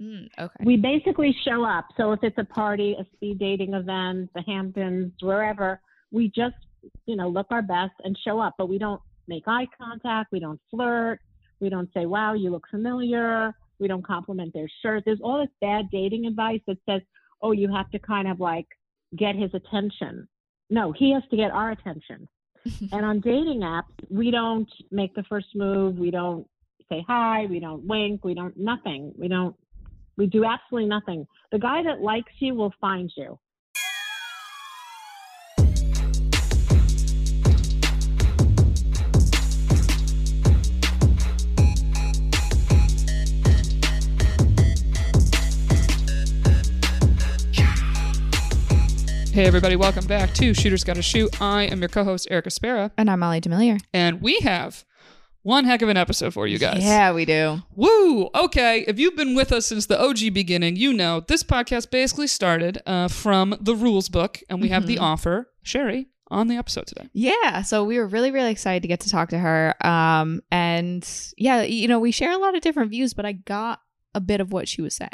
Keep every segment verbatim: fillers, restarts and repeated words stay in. Mm, okay. We basically show up. So if it's a party, a speed dating event, the Hamptons, wherever, we just, you know, look our best and show up. But we don't make eye contact. We don't flirt. We don't say, wow, you look familiar. We don't compliment their shirt. There's all this bad dating advice that says, oh, you have to kind of like get his attention. No, he has to get our attention. And on dating apps, we don't make the first move. We don't say hi. We don't wink. We don't nothing. We don't. We do absolutely nothing. The guy that likes you will find you. Hey everybody, welcome back to Shooters Gotta Shoot. I am your co-host, Erica Spera. And I'm Molly DeMillier. And we have one heck of an episode for you guys. Yeah, we do. Woo! Okay, if you've been with us since the O G beginning, you know this podcast basically started uh, from the rules book, and we mm-hmm. have the author, Sherry, on the episode today. Yeah, so we were really, really excited to get to talk to her. Um, and yeah, you know, we share a lot of different views, but I got a bit of what she was saying.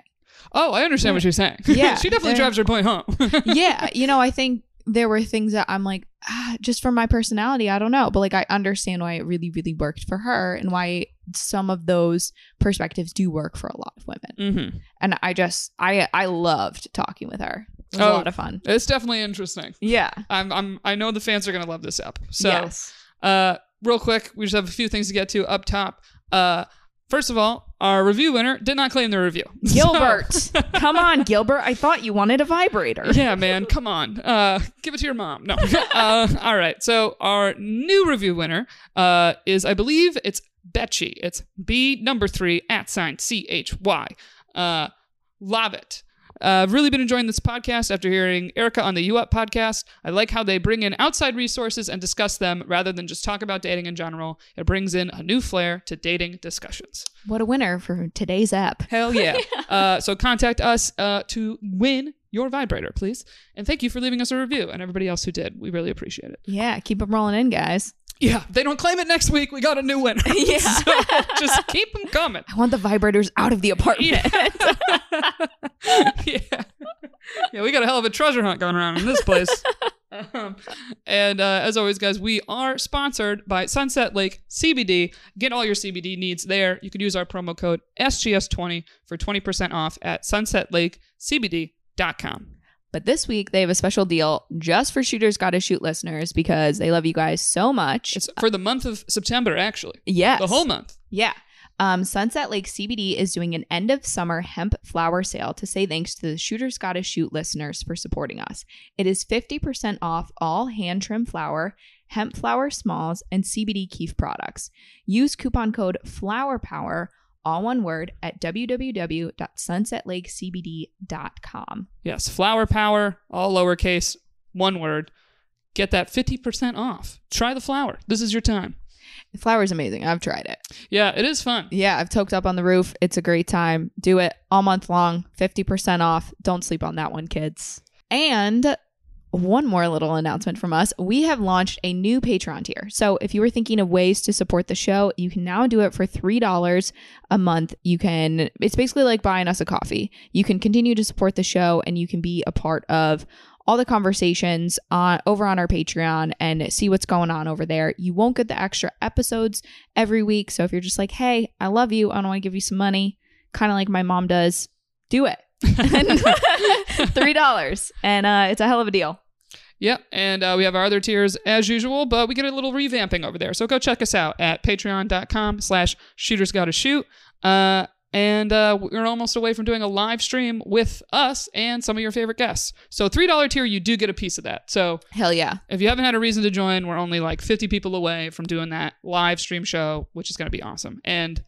Oh, I understand yeah. what you're saying. Yeah. She definitely drives her point home. Yeah. You know, I think there were things that I'm like, ah, just for my personality, I don't know. But like, I understand why it really, really worked for her and why some of those perspectives do work for a lot of women. Mm-hmm. And I just, I I loved talking with her. It was oh, a lot of fun. It's definitely interesting. Yeah. I'm, I'm, I know the fans are going to love this app. So yes. uh, real quick, we just have a few things to get to up top. Uh, First of all, our review winner did not claim the review. Gilbert. So. Come on, Gilbert. I thought you wanted a vibrator. Yeah, man. Come on. Uh, give it to your mom. No. uh, all right. So our new review winner uh, is, I believe, it's Betchy. It's B number three at sign C H Y. Uh, love it. I've uh, really been enjoying this podcast after hearing Erica on the U Up podcast. I like how they bring in outside resources and discuss them rather than just talk about dating in general. It brings in a new flair to dating discussions. What a winner for today's app. Hell yeah. uh, so contact us uh, to win your vibrator, please. And thank you for leaving us a review and everybody else who did. We really appreciate it. Yeah. Keep them rolling in, guys. Yeah, they don't claim it next week. We got a new winner. Yeah. So just keep them coming. I want the vibrators out of the apartment. Yeah. yeah. Yeah, we got a hell of a treasure hunt going around in this place. Um, and uh, as always, guys, we are sponsored by Sunset Lake C B D. Get all your C B D needs there. You can use our promo code S G S twenty for twenty percent off at sunset lake c b d dot com. But this week, they have a special deal just for Shooters Gotta Shoot listeners because they love you guys so much. It's for the month of September, actually. Yes. The whole month. Yeah. Um, Sunset Lake C B D is doing an end of summer hemp flower sale to say thanks to the Shooters Gotta Shoot listeners for supporting us. It is fifty percent off all hand trimmed flower, hemp flower smalls, and C B D kief products. Use coupon code FLOWERPOWER, all one word, at w w w dot sunset lake c b d dot com. Yes, flower power, all lowercase, one word. Get that fifty percent off. Try the flower. This is your time. The flower is amazing. I've tried it. Yeah, it is fun. Yeah, I've toked up on the roof. It's a great time. Do it all month long. fifty percent off. Don't sleep on that one, kids. And one more little announcement from us. We have launched a new Patreon tier. So if you were thinking of ways to support the show, you can now do it for three dollars a month. You can, it's basically like buying us a coffee. You can continue to support the show and you can be a part of all the conversations on over on our Patreon and see what's going on over there. You won't get the extra episodes every week. So if you're just like, hey, I love you, I don't want to give you some money, kind of like my mom does, do it. three dollars. And uh, it's a hell of a deal. Yep, yeah, and uh, we have our other tiers as usual, but we get a little revamping over there. So go check us out at patreon.com slash shootersgottoshoot. Uh, and uh, we're almost away from doing a live stream with us and some of your favorite guests. So three dollars tier, you do get a piece of that. So hell yeah. If you haven't had a reason to join, we're only like fifty people away from doing that live stream show, which is going to be awesome. And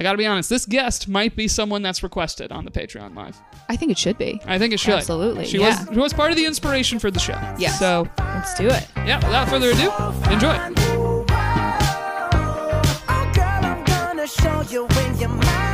I got to be honest, this guest might be someone that's requested on the Patreon Live. I think it should be. I think it should. Absolutely. She, yeah. was, she was part of the inspiration for the show. Yeah. So let's do it. Yeah. Without further ado, enjoy. Oh, girl, I'm going to show you when you're mine.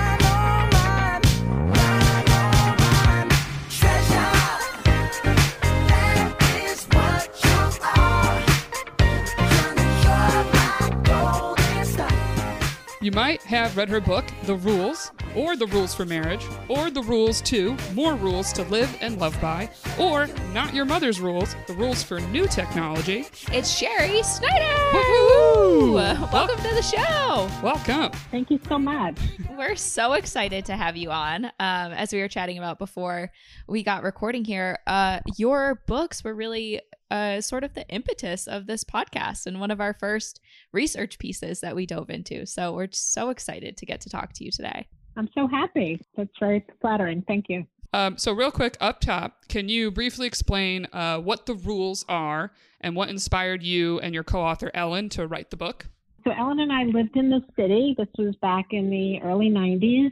You might have read her book, The Rules, or The Rules for Marriage, or The Rules two, More Rules to Live and Love By, or Not Your Mother's Rules, The Rules for New Technology. It's Sherry Snyder! Woo-hoo! Welcome well, to the show! Welcome! Thank you so much. We're so excited to have you on. Um, as we were chatting about before we got recording here, uh, your books were really... Uh, sort of the impetus of this podcast and one of our first research pieces that we dove into. So we're so excited to get to talk to you today. I'm so happy. That's very flattering. Thank you. Um, so real quick up top, can you briefly explain uh, what the rules are and what inspired you and your co-author Ellen to write the book? So Ellen and I lived in the city. This was back in the early nineties,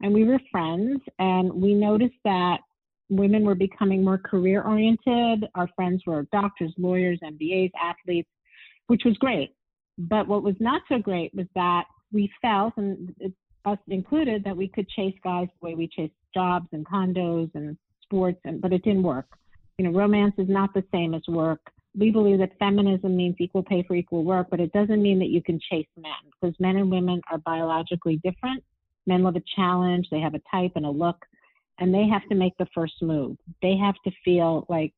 and we were friends, and we noticed that women were becoming more career-oriented. Our friends were doctors, lawyers, M B As, athletes, which was great. But what was not so great was that we felt, and it, us included, that we could chase guys the way we chased jobs and condos and sports, and but it didn't work. You know, romance is not the same as work. We believe that feminism means equal pay for equal work, but it doesn't mean that you can chase men, because men and women are biologically different. Men love a challenge. They have a type and a look. And they have to make the first move. They have to feel like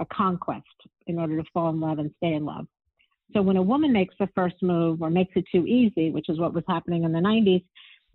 a conquest in order to fall in love and stay in love. So when a woman makes the first move or makes it too easy, which is what was happening in the nineties,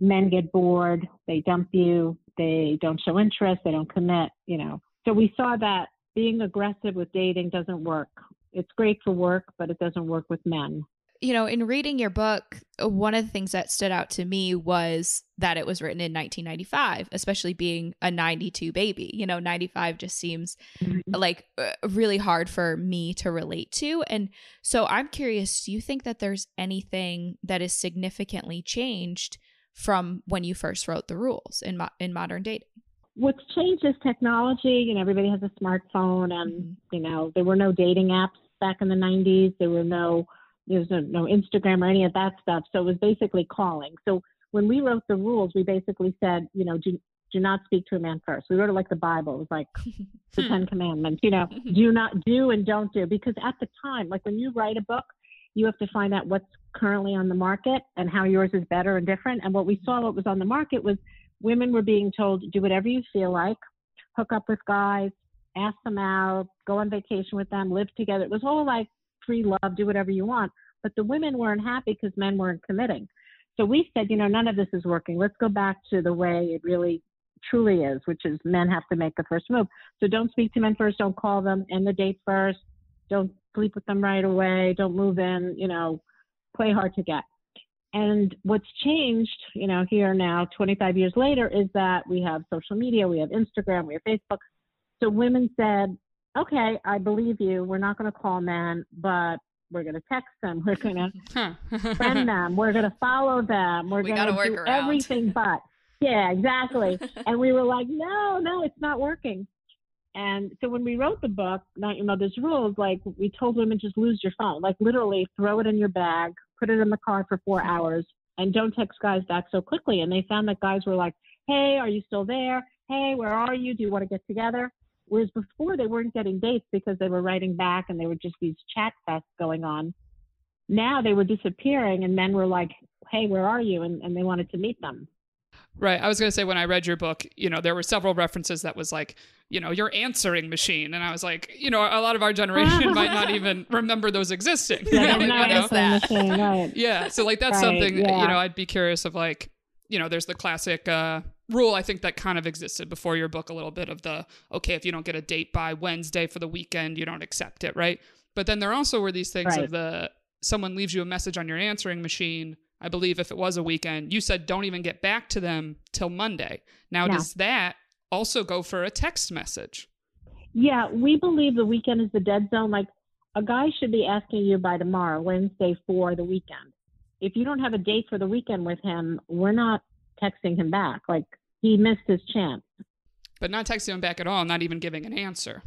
men get bored, they dump you, they don't show interest, they don't commit, you know. So we saw that being aggressive with dating doesn't work. It's great for work, but it doesn't work with men. You know, in reading your book, one of the things that stood out to me was that it was written in nineteen ninety-five, especially being a ninety-two baby. You know, ninety-five just seems mm-hmm. like uh, really hard for me to relate to. And so I'm curious, do you think that there's anything that is significantly changed from when you first wrote The Rules in, mo- in modern dating? What's changed is technology. You know, everybody has a smartphone, and, mm-hmm. you know, there were no dating apps back in the nineties. There were no... There's no, no Instagram or any of that stuff. So it was basically calling. So when we wrote The Rules, we basically said, you know, do, do not speak to a man first. We wrote it like the Bible. It was like the Ten Commandments, you know, do not do and don't do. Because at the time, like when you write a book, you have to find out what's currently on the market and how yours is better and different. And what we saw, what was on the market was women were being told, do whatever you feel like, hook up with guys, ask them out, go on vacation with them, live together. It was all like, free love, do whatever you want. But the women weren't happy because men weren't committing. So we said, you know, none of this is working. Let's go back to the way it really truly is, which is men have to make the first move. So don't speak to men first. Don't call them. End the date first. Don't sleep with them right away. Don't move in, you know, play hard to get. And what's changed, you know, here now, twenty-five years later, is that we have social media. We have Instagram. We have Facebook. So women said, okay, I believe you. We're not going to call men, but we're going to text them. We're going to friend them. We're going to follow them. We're we going to do around. Everything but. Yeah, exactly. And we were like, no, no, it's not working. And so when we wrote the book, Not Your Mother's Rules, like we told women, just lose your phone. Like literally throw it in your bag, put it in the car for four hours, and don't text guys back so quickly. And they found that guys were like, hey, are you still there? Hey, where are you? Do you want to get together? Whereas before they weren't getting dates because they were writing back and there were just these chat fests going on. Now they were disappearing and men were like, hey, where are you? And, and they wanted to meet them. Right. I was going to say, when I read your book, you know, there were several references that was like, you know, your answering machine. And I was like, you know, a lot of our generation might not even remember those existing. Yeah, right? I you know? That. Machine, right. Yeah. So like that's right, something, yeah. You know, I'd be curious of like, you know, there's the classic uh, rule, I think, that kind of existed before your book a little bit of the, okay, if you don't get a date by Wednesday for the weekend, you don't accept it, right? But then there also were these things right. of the, someone leaves you a message on your answering machine, I believe if it was a weekend, you said don't even get back to them till Monday. Now, yeah. Does that also go for a text message? Yeah, we believe the weekend is the dead zone. Like a guy should be asking you by tomorrow, Wednesday, for the weekend. If you don't have a date for the weekend with him, we're not texting him back. Like, he missed his chance. But not texting him back at all, not even giving an answer.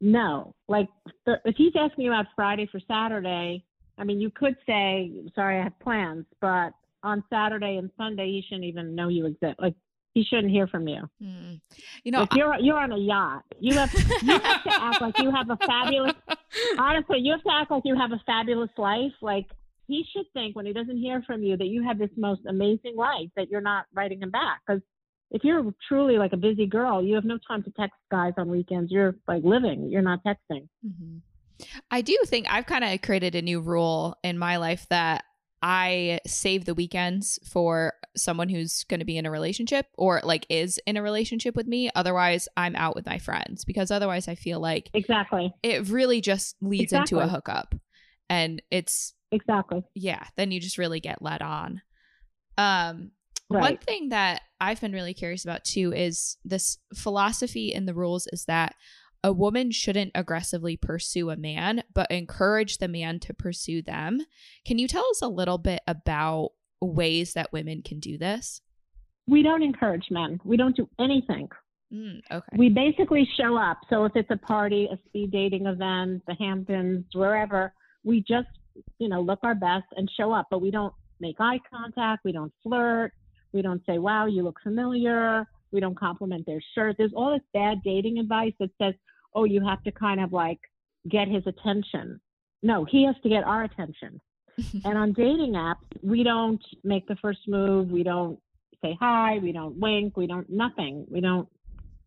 No. Like, if he's asking you out Friday for Saturday, I mean, you could say, sorry, I have plans, but on Saturday and Sunday, he shouldn't even know you exist. Like, he shouldn't hear from you. Mm. You know, like, you're, you're on a yacht. You have, you have to act like you have a fabulous, honestly, you have to act like you have a fabulous life. Like, he should think when he doesn't hear from you that you have this most amazing life, that you're not writing him back. Because if you're truly like a busy girl, you have no time to text guys on weekends. You're like living, you're not texting. Mm-hmm. I do think I've kind of created a new rule in my life that I save the weekends for someone who's going to be in a relationship or like is in a relationship with me. Otherwise, I'm out with my friends, because otherwise I feel like exactly it really just leads exactly. into a hookup, and it's exactly. Yeah. Then you just really get led on. Um, right. One thing that I've been really curious about too is this philosophy in the rules is that a woman shouldn't aggressively pursue a man, but encourage the man to pursue them. Can you tell us a little bit about ways that women can do this? We don't encourage men. We don't do anything. Mm, okay. We basically show up. So if it's a party, a speed dating event, the Hamptons, wherever, we just, you know, look our best and show up, but we don't make eye contact. We don't flirt. We don't say, wow, you look familiar. We don't compliment their shirt. There's all this bad dating advice that says, oh, you have to kind of like get his attention. No, he has to get our attention. And on dating apps, we don't make the first move. We don't say hi. We don't wink. We don't nothing. We don't,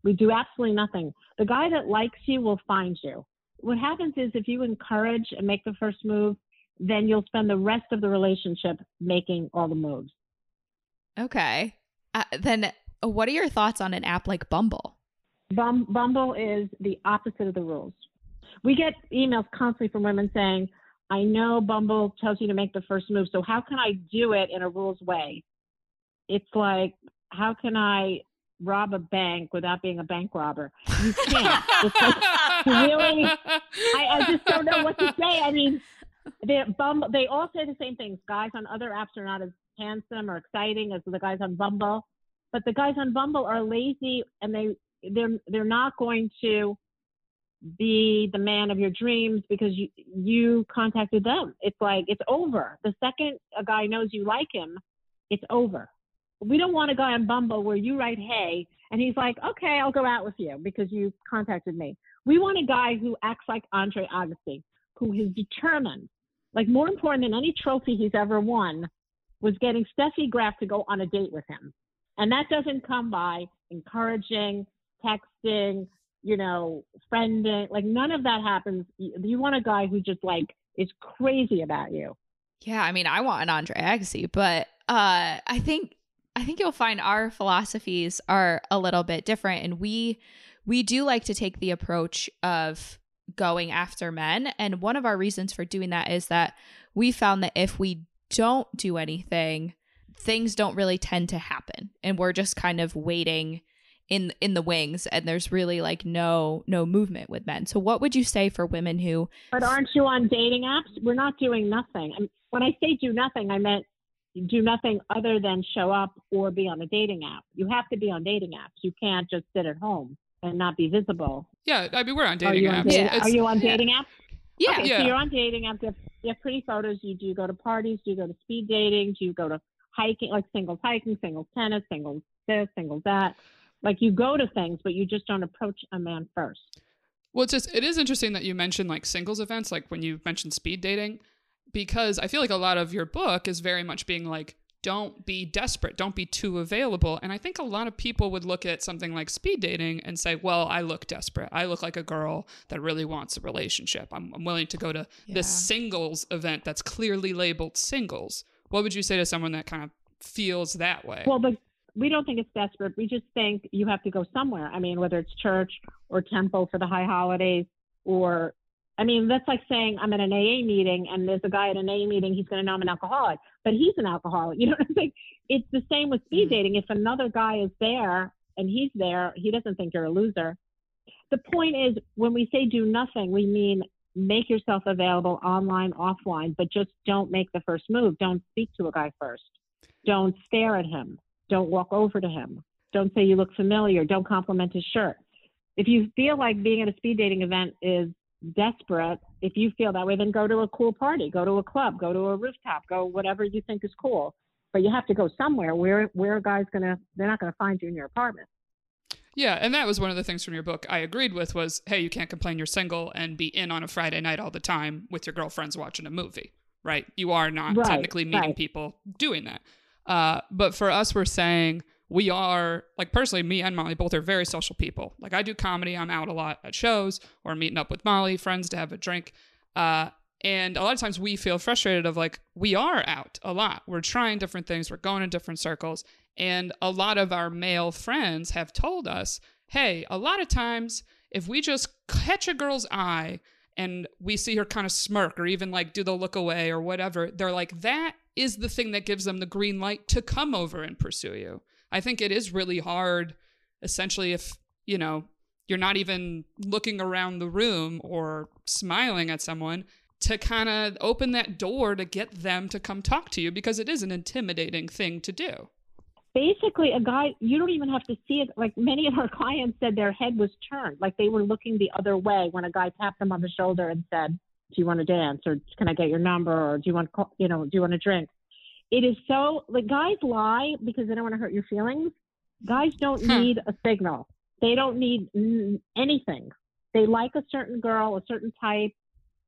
we do absolutely nothing. The guy that likes you will find you. What happens is if you encourage and make the first move, then you'll spend the rest of the relationship making all the moves. Okay. Uh, then what are your thoughts on an app like Bumble? Bum- Bumble is the opposite of the rules. We get emails constantly from women saying, I know Bumble tells you to make the first move, so how can I do it in a rules way? It's like, how can I rob a bank without being a bank robber? You can't. It's like, really, I, I just don't know what to say. I mean, they, Bumble, they all say the same things. Guys on other apps are not as handsome or exciting as the guys on Bumble. But the guys on Bumble are lazy, and they, they're, they're not going to be the man of your dreams because you, you contacted them. It's like, it's over. The second a guy knows you like him, it's over. We don't want a guy on Bumble where you write, hey, and he's like, okay, I'll go out with you because you contacted me. We want a guy who acts like Andre Agassi, who is determined. Like, more important than any trophy he's ever won was getting Steffi Graf to go on a date with him. And that doesn't come by encouraging, texting, you know, friending. Like, none of that happens. You, you want a guy who just like is crazy about you. Yeah, I mean, I want an Andre Agassi, but uh, I think I think you'll find our philosophies are a little bit different, and we we do like to take the approach of going after men. And one of our reasons for doing that is that we found that if we don't do anything, things don't really tend to happen, and we're just kind of waiting in in the wings, and there's really like no no movement with men. So what would you say for women who... But aren't you on dating apps? We're not doing nothing. And when I say do nothing, I meant do nothing other than show up or be on a dating app. You have to be on dating apps. You can't just sit at home and not be visible. Yeah, I mean, we're on dating apps. Yeah. Are you on dating apps? Yeah. Okay, yeah. So you're on dating apps. You have, you have pretty photos. You do go to parties. You go to speed dating. You go to hiking, like singles hiking, singles tennis, singles this, singles that. Like, you go to things, but you just don't approach a man first. Well, it's just, it is interesting that you mentioned like singles events, like when you mentioned speed dating, because I feel like a lot of your book is very much being like, don't be desperate, don't be too available. And I think a lot of people would look at something like speed dating and say, well, I look desperate. I look like a girl that really wants a relationship. I'm, I'm willing to go to yeah. this singles event that's clearly labeled singles. What would you say to someone that kind of feels that way? Well, but we don't think it's desperate. We just think you have to go somewhere. I mean, whether it's church or temple for the high holidays, or, I mean, that's like saying I'm at an A A meeting and there's a guy at an A A meeting, he's going to know I'm an alcoholic, but he's an alcoholic. You know what I'm saying? It's the same with speed mm-hmm. dating. If another guy is there and he's there, he doesn't think you're a loser. The point is, when we say do nothing, we mean make yourself available online, offline, but just don't make the first move. Don't speak to a guy first. Don't stare at him. Don't walk over to him. Don't say you look familiar. Don't compliment his shirt. If you feel like being at a speed dating event is desperate, if you feel that way, then go to a cool party, go to a club, go to a rooftop, go whatever you think is cool. But you have to go somewhere where, where a guy's going to, they're not going to find you in your apartment. Yeah, and that was one of the things from your book I agreed with was, hey, you can't complain you're single and be in on a Friday night all the time with your girlfriends watching a movie, right? You are not right, technically meeting right. people doing that. Uh, but for us, we're saying we are, like personally, me and Molly both are very social people. Like I do comedy, I'm out a lot at shows or meeting up with Molly, friends to have a drink. Uh, and a lot of times we feel frustrated of like, we are out a lot. We're trying different things. We're going in different circles. And a lot of our male friends have told us, hey, a lot of times if we just catch a girl's eye and we see her kind of smirk or even like do the look away or whatever, they're like, that is the thing that gives them the green light to come over and pursue you. I think it is really hard, essentially, if, you know, you're not even looking around the room or smiling at someone to kind of open that door to get them to come talk to you because it is an intimidating thing to do. Basically, a guy, you don't even have to see it. Like many of our clients said their head was turned, like they were looking the other way when a guy tapped them on the shoulder and said, do you want to dance or can I get your number or do you want, you know, do you want a drink? It is so, like guys lie because they don't want to hurt your feelings. Guys don't huh. need a signal. They don't need anything. They like a certain girl, a certain type.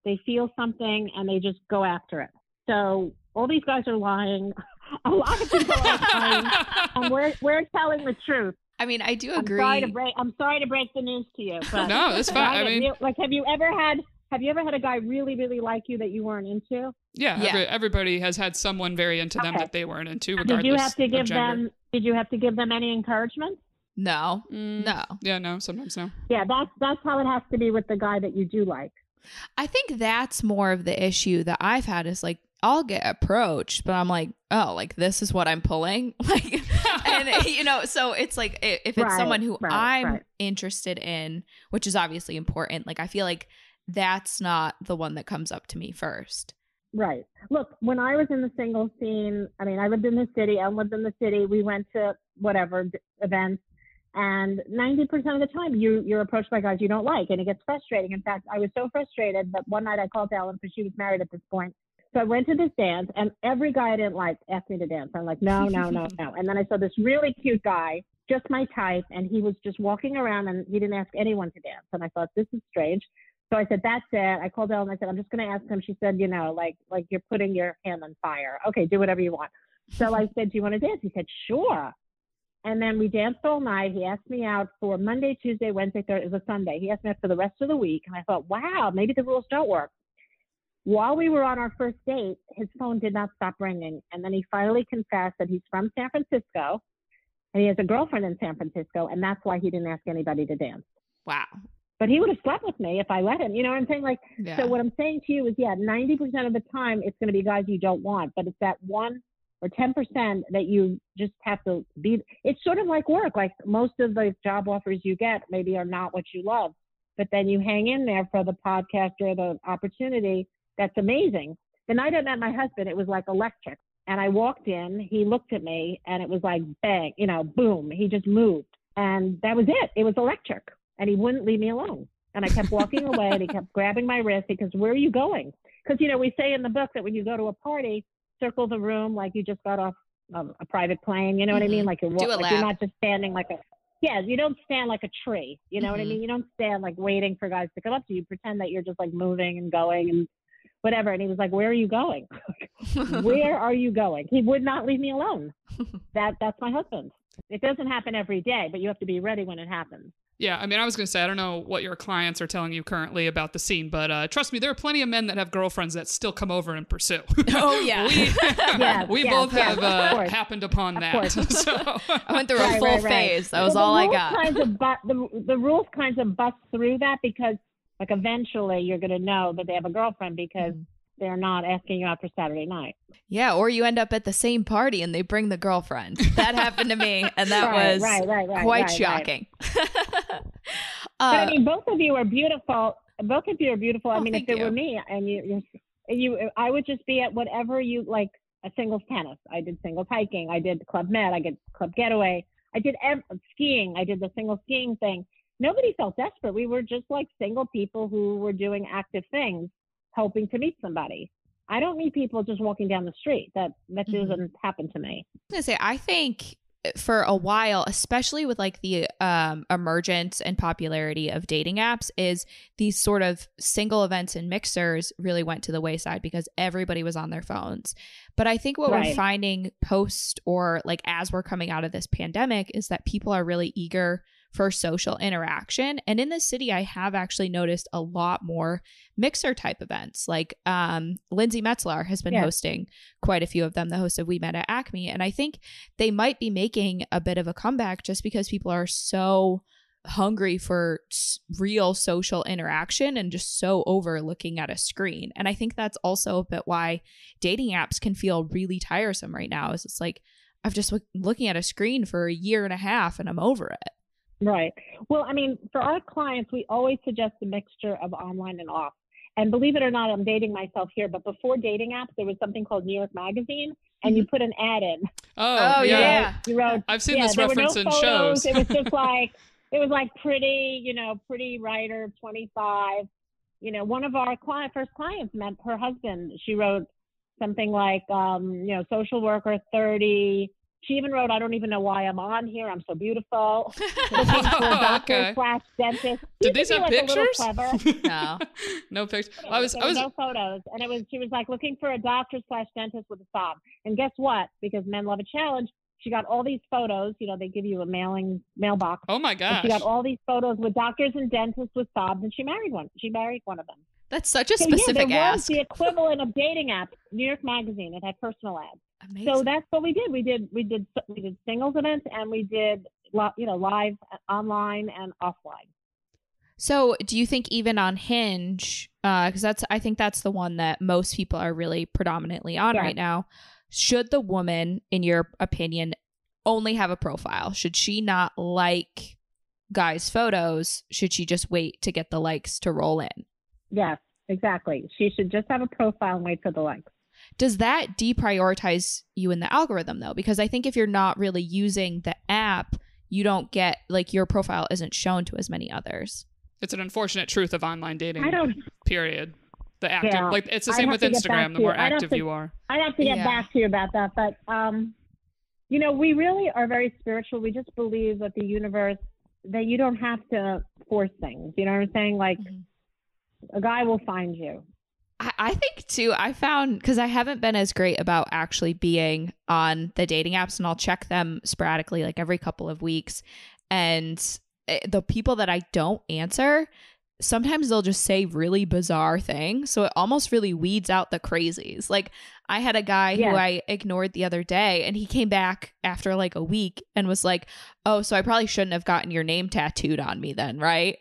They feel something and they just go after it. So all these guys are lying. A lot of people are lying, and we're we're telling the truth. I mean, I do agree. I'm sorry to break, I'm sorry to break the news to you. But no, that's fine. I mean, you, like, have you ever had have you ever had a guy really really like you that you weren't into? Yeah, yeah. Every, everybody has had someone very into them okay. that they weren't into, regardless. Did you have to give them? Did you have to give them any encouragement? No, mm, no. Yeah, no. Sometimes no. Yeah, that's that's how it has to be with the guy that you do like. I think that's more of the issue that I've had is like. I'll get approached, but I'm like, oh, like this is what I'm pulling. Like, and you know, so it's like, if it's right, someone who right, I'm right. interested in, which is obviously important. Like, I feel like that's not the one that comes up to me first. Right. Look, when I was in the single scene, I mean, I lived in the city, Ellen lived in the city. We went to whatever d- events and ninety percent of the time you, you're approached by guys you don't like and it gets frustrating. In fact, I was so frustrated that one night I called Ellen because she was married at this point. So I went to this dance and every guy I didn't like asked me to dance. I'm like, no, no, no, no. And then I saw this really cute guy, just my type. And he was just walking around and he didn't ask anyone to dance. And I thought, this is strange. So I said, that's it. I called Ellen and I said, I'm just going to ask him. She said, you know, like, like you're putting your hand on fire. Okay, do whatever you want. So I said, do you want to dance? He said, sure. And then we danced all night. He asked me out for Monday, Tuesday, Wednesday, Thursday. It was a Sunday. He asked me out for the rest of the week. And I thought, wow, maybe the rules don't work. While we were on our first date, his phone did not stop ringing. And then he finally confessed that he's from San Francisco and he has a girlfriend in San Francisco. And that's why he didn't ask anybody to dance. Wow. But he would have slept with me if I let him. You know what I'm saying? Like, yeah. So what I'm saying to you is, yeah, ninety percent of the time it's going to be guys you don't want, but it's that one or ten percent that you just have to be. It's sort of like work. Like most of the job offers you get maybe are not what you love, but then you hang in there for the podcast or the opportunity. That's amazing. The night I met my husband, it was like electric. And I walked in, he looked at me and it was like, bang, you know, boom, he just moved. And that was it. It was electric. And he wouldn't leave me alone. And I kept walking away and he kept grabbing my wrist because where are you going? Because, you know, we say in the book that when you go to a party, circle the room like you just got off um, a private plane. You know mm-hmm. what I mean? Like, you're, like you're not just standing like a, yeah, you don't stand like a tree. You know mm-hmm. what I mean? You don't stand like waiting for guys to come up to you. Pretend that you're just like moving and going and whatever. And he was like, where are you going? Where are you going? He would not leave me alone. That That's my husband. It doesn't happen every day, but you have to be ready when it happens. Yeah. I mean, I was going to say, I don't know what your clients are telling you currently about the scene, but uh, trust me, there are plenty of men that have girlfriends that still come over and pursue. Oh, yeah. We, yes, we yes, both yes, have uh, happened upon of that. So. I went through right, a full right, right. phase. That was well, all I got. Kinds of bu- the, the rules kinds of bust through that because like eventually you're going to know that they have a girlfriend because they're not asking you out for Saturday night. Yeah. Or you end up at the same party and they bring the girlfriend. That happened to me. And that right, was right, right, right, quite right, shocking. Right. uh, but I mean, both of you are beautiful. Both of you are beautiful. Oh, I mean, if it you. were me and you, you, you, I would just be at whatever you like, a singles tennis. I did singles hiking. I did Club Med. I did Club Getaway. I did ev- skiing. I did the single skiing thing. Nobody felt desperate. We were just like single people who were doing active things, hoping to meet somebody. I don't meet people just walking down the street. That that mm-hmm. doesn't happen to me. I was gonna say, I think for a while, especially with like the um, emergence and popularity of dating apps, is these sort of single events and mixers really went to the wayside because everybody was on their phones. But I think what right. we're finding post or like as we're coming out of this pandemic is that people are really eager for social interaction. And in the city, I have actually noticed a lot more mixer type events. Like um, Lindsay Metzler has been yeah. hosting quite a few of them, the host of We Met at Acme. And I think they might be making a bit of a comeback just because people are so hungry for real social interaction and just so over looking at a screen. And I think that's also a bit why dating apps can feel really tiresome right now, is it's like, I've just look- looking at a screen for a year and a half and I'm over it. Right. Well, I mean, for our clients, we always suggest a mixture of online and off. And believe it or not, I'm dating myself here, but before dating apps, there was something called New York Magazine, and you put an ad in. Oh, oh yeah. yeah. You wrote, I've seen yeah, this reference no in photos. shows. It was just like, it was like pretty, you know, pretty writer, twenty-five. You know, one of our client, first clients met her husband. She wrote something like, um, you know, social worker, thirty. She even wrote, I don't even know why I'm on here. I'm so beautiful. oh, okay. Slash dentist. Did these have pictures? No. No pictures. I was, I was, no photos. And it was, she was like looking for a doctor slash dentist with a sob. And guess what? Because men love a challenge, she got all these photos. You know, they give you a mailing mailbox. Oh my gosh. She got all these photos with doctors and dentists with sobs. And she married one. She married one of them. That's such a so, specific yeah, there ask. There was the equivalent of dating apps, New York Magazine. It had personal ads. Amazing. So that's what we did. We did we did we did singles events, and we did you know live online and offline. So do you think even on Hinge, because uh, that's I think that's the one that most people are really predominantly on yeah. right now. Should the woman, in your opinion, only have a profile? Should she not like guys' photos? Should she just wait to get the likes to roll in? Yes, exactly. She should just have a profile and wait for the likes. Does that deprioritize you in the algorithm, though? Because I think if you're not really using the app, you don't get, like, your profile isn't shown to as many others. It's an unfortunate truth of online dating, I don't, period. The active, yeah, like, it's the same with Instagram, the more active to, you are. I'd have to get yeah. back to you about that. But, um, you know, we really are very spiritual. We just believe that the universe, that you don't have to force things. You know what I'm saying? Like, mm-hmm. a guy will find you. I, I think too, I found, because I haven't been as great about actually being on the dating apps, and I'll check them sporadically, like every couple of weeks. And it, the people that I don't answer, sometimes they'll just say really bizarre things. So it almost really weeds out the crazies. Like I had a guy yeah. who I ignored the other day, and he came back after like a week and was like, oh, so I probably shouldn't have gotten your name tattooed on me then, right?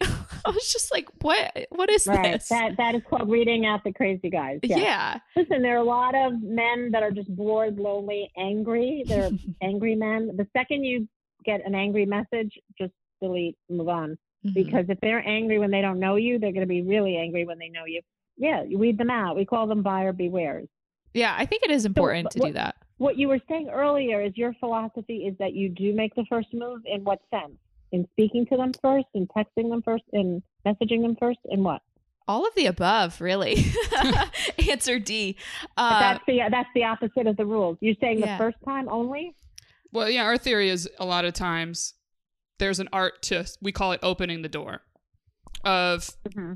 I was just like, what, what is right. this? That, that is called reading out the crazy guys. Yeah. yeah. Listen, there are a lot of men that are just bored, lonely, angry. They're angry men. The second you get an angry message, just delete, move on. Mm-hmm. Because if they're angry when they don't know you, they're going to be really angry when they know you. Yeah. You weed them out. We call them buyer bewares. Yeah. I think it is important so, to what, do that. What you were saying earlier is your philosophy is that you do make the first move. In what sense? In speaking to them first, in texting them first, in messaging them first, in what? All of the above, really. Answer D. Uh, that's the that's the opposite of the rules. You're saying yeah. the first time only? Well, yeah, our theory is a lot of times there's an art to, we call it opening the door. Of mm-hmm.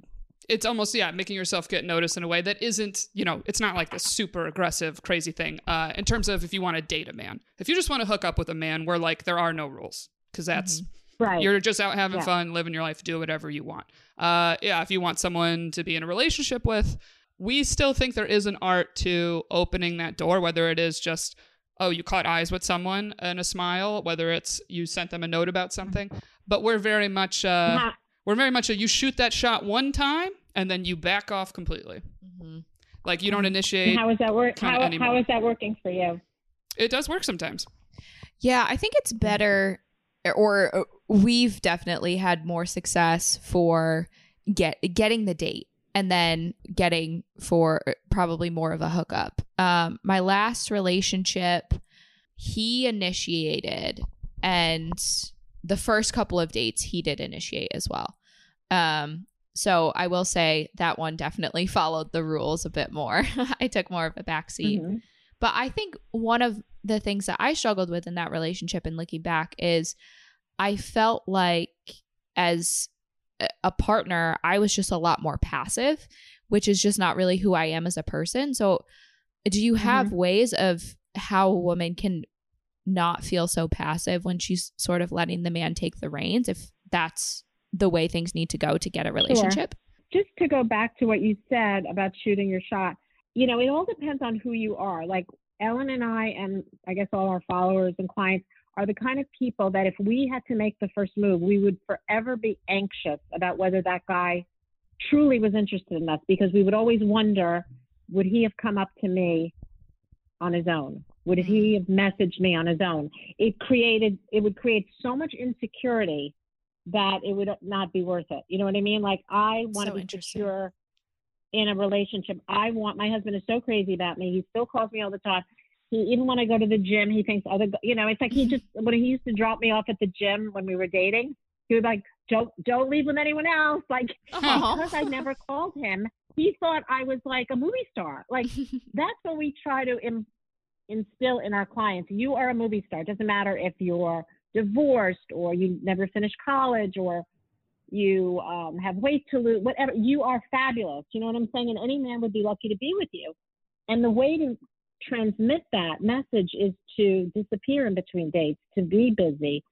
It's almost, yeah, making yourself get noticed in a way that isn't, you know, it's not like the super aggressive, crazy thing uh, in terms of if you want to date a man. If you just want to hook up with a man, we're like, there are no rules because that's... Mm-hmm. Right. You're just out having yeah. fun, living your life, do whatever you want. Uh, yeah, if you want someone to be in a relationship with, we still think there is an art to opening that door, whether it is just, oh, you caught eyes with someone and a smile, whether it's you sent them a note about something. But we're very much, uh, yeah. we're very much a, you shoot that shot one time and then you back off completely. Mm-hmm. Like you don't initiate. And how is that work? How, how is that working for you? It does work sometimes. Yeah, I think it's better. Or we've definitely had more success for get getting the date and then getting for probably more of a hookup. Um, my last relationship, he initiated, and the first couple of dates he did initiate as well. Um, so I will say that one definitely followed the rules a bit more. I took more of a backseat. Mm-hmm. But I think one of the things that I struggled with in that relationship and looking back is I felt like as a partner, I was just a lot more passive, which is just not really who I am as a person. So do you have mm-hmm. ways of how a woman can not feel so passive when she's sort of letting the man take the reins, if that's the way things need to go to get a relationship? Sure. Just to go back to what you said about shooting your shot, you know, it all depends on who you are. Like Ellen and I, and I guess all our followers and clients, are the kind of people that if we had to make the first move, we would forever be anxious about whether that guy truly was interested in us, because we would always wonder, would he have come up to me on his own? Would he have messaged me on his own? It created, it would create so much insecurity that it would not be worth it. You know what I mean? Like, I want so to be secure in a relationship. I want, my husband is so crazy about me. He still calls me all the time. He, even when I go to the gym, he thinks other, you know, it's like he just, when he used to drop me off at the gym when we were dating, he was like, don't, don't leave with anyone else. Like, uh-huh. because I never called him, he thought I was like a movie star. Like, that's what we try to im- instill in our clients. You are a movie star. It doesn't matter if you're divorced or you never finished college or you um, have weight to lose, whatever. You are fabulous. You know what I'm saying? And any man would be lucky to be with you. And the way to transmit that message is to disappear in between dates, to be busy,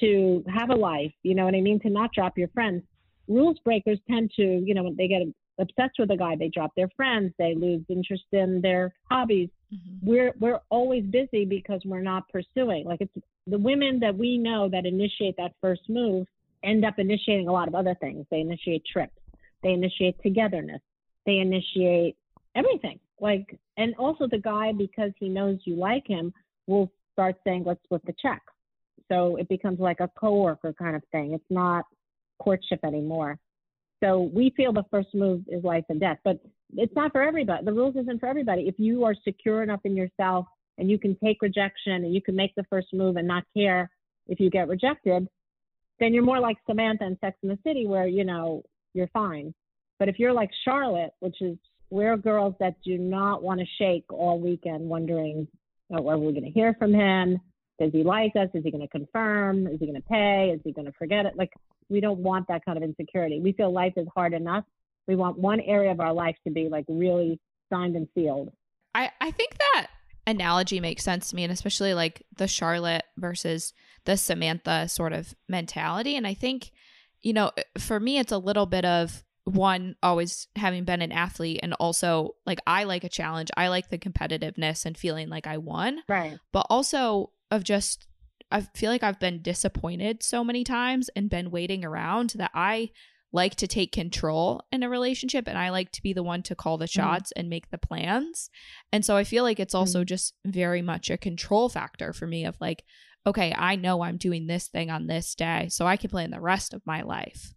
to have a life, you know what I mean? To not drop your friends. Rules breakers tend to, you know, when they get obsessed with a guy, they drop their friends, they lose interest in their hobbies. Mm-hmm. We're we're always busy because we're not pursuing. Like, it's the women that we know that initiate that first move end up initiating a lot of other things. They initiate trips, they initiate togetherness, they initiate everything. Like, and also the guy, because he knows you like him, will start saying, let's split the check. So it becomes like a coworker kind of thing. It's not courtship anymore. So we feel the first move is life and death, but it's not for everybody. The rules isn't for everybody. If you are secure enough in yourself and you can take rejection and you can make the first move and not care if you get rejected, then you're more like Samantha in Sex and the City, where, you know, you're fine. But if you're like Charlotte, which is, we're girls that do not want to shake all weekend wondering, oh, are we going to hear from him? Does he like us? Is he going to confirm? Is he going to pay? Is he going to forget it? Like, we don't want that kind of insecurity. We feel life is hard enough. We want one area of our life to be like really signed and sealed. I, I think that analogy makes sense to me, and especially like the Charlotte versus the Samantha sort of mentality. And I think, you know, for me, it's a little bit of, one, always having been an athlete, and also like I like a challenge. I like the competitiveness and feeling like I won. Right. But also of just, I feel like I've been disappointed so many times and been waiting around that I like to take control in a relationship, and I like to be the one to call the shots mm. and make the plans. And so I feel like it's also mm. just very much a control factor for me of like, okay, I know I'm doing this thing on this day, so I can plan the rest of my life.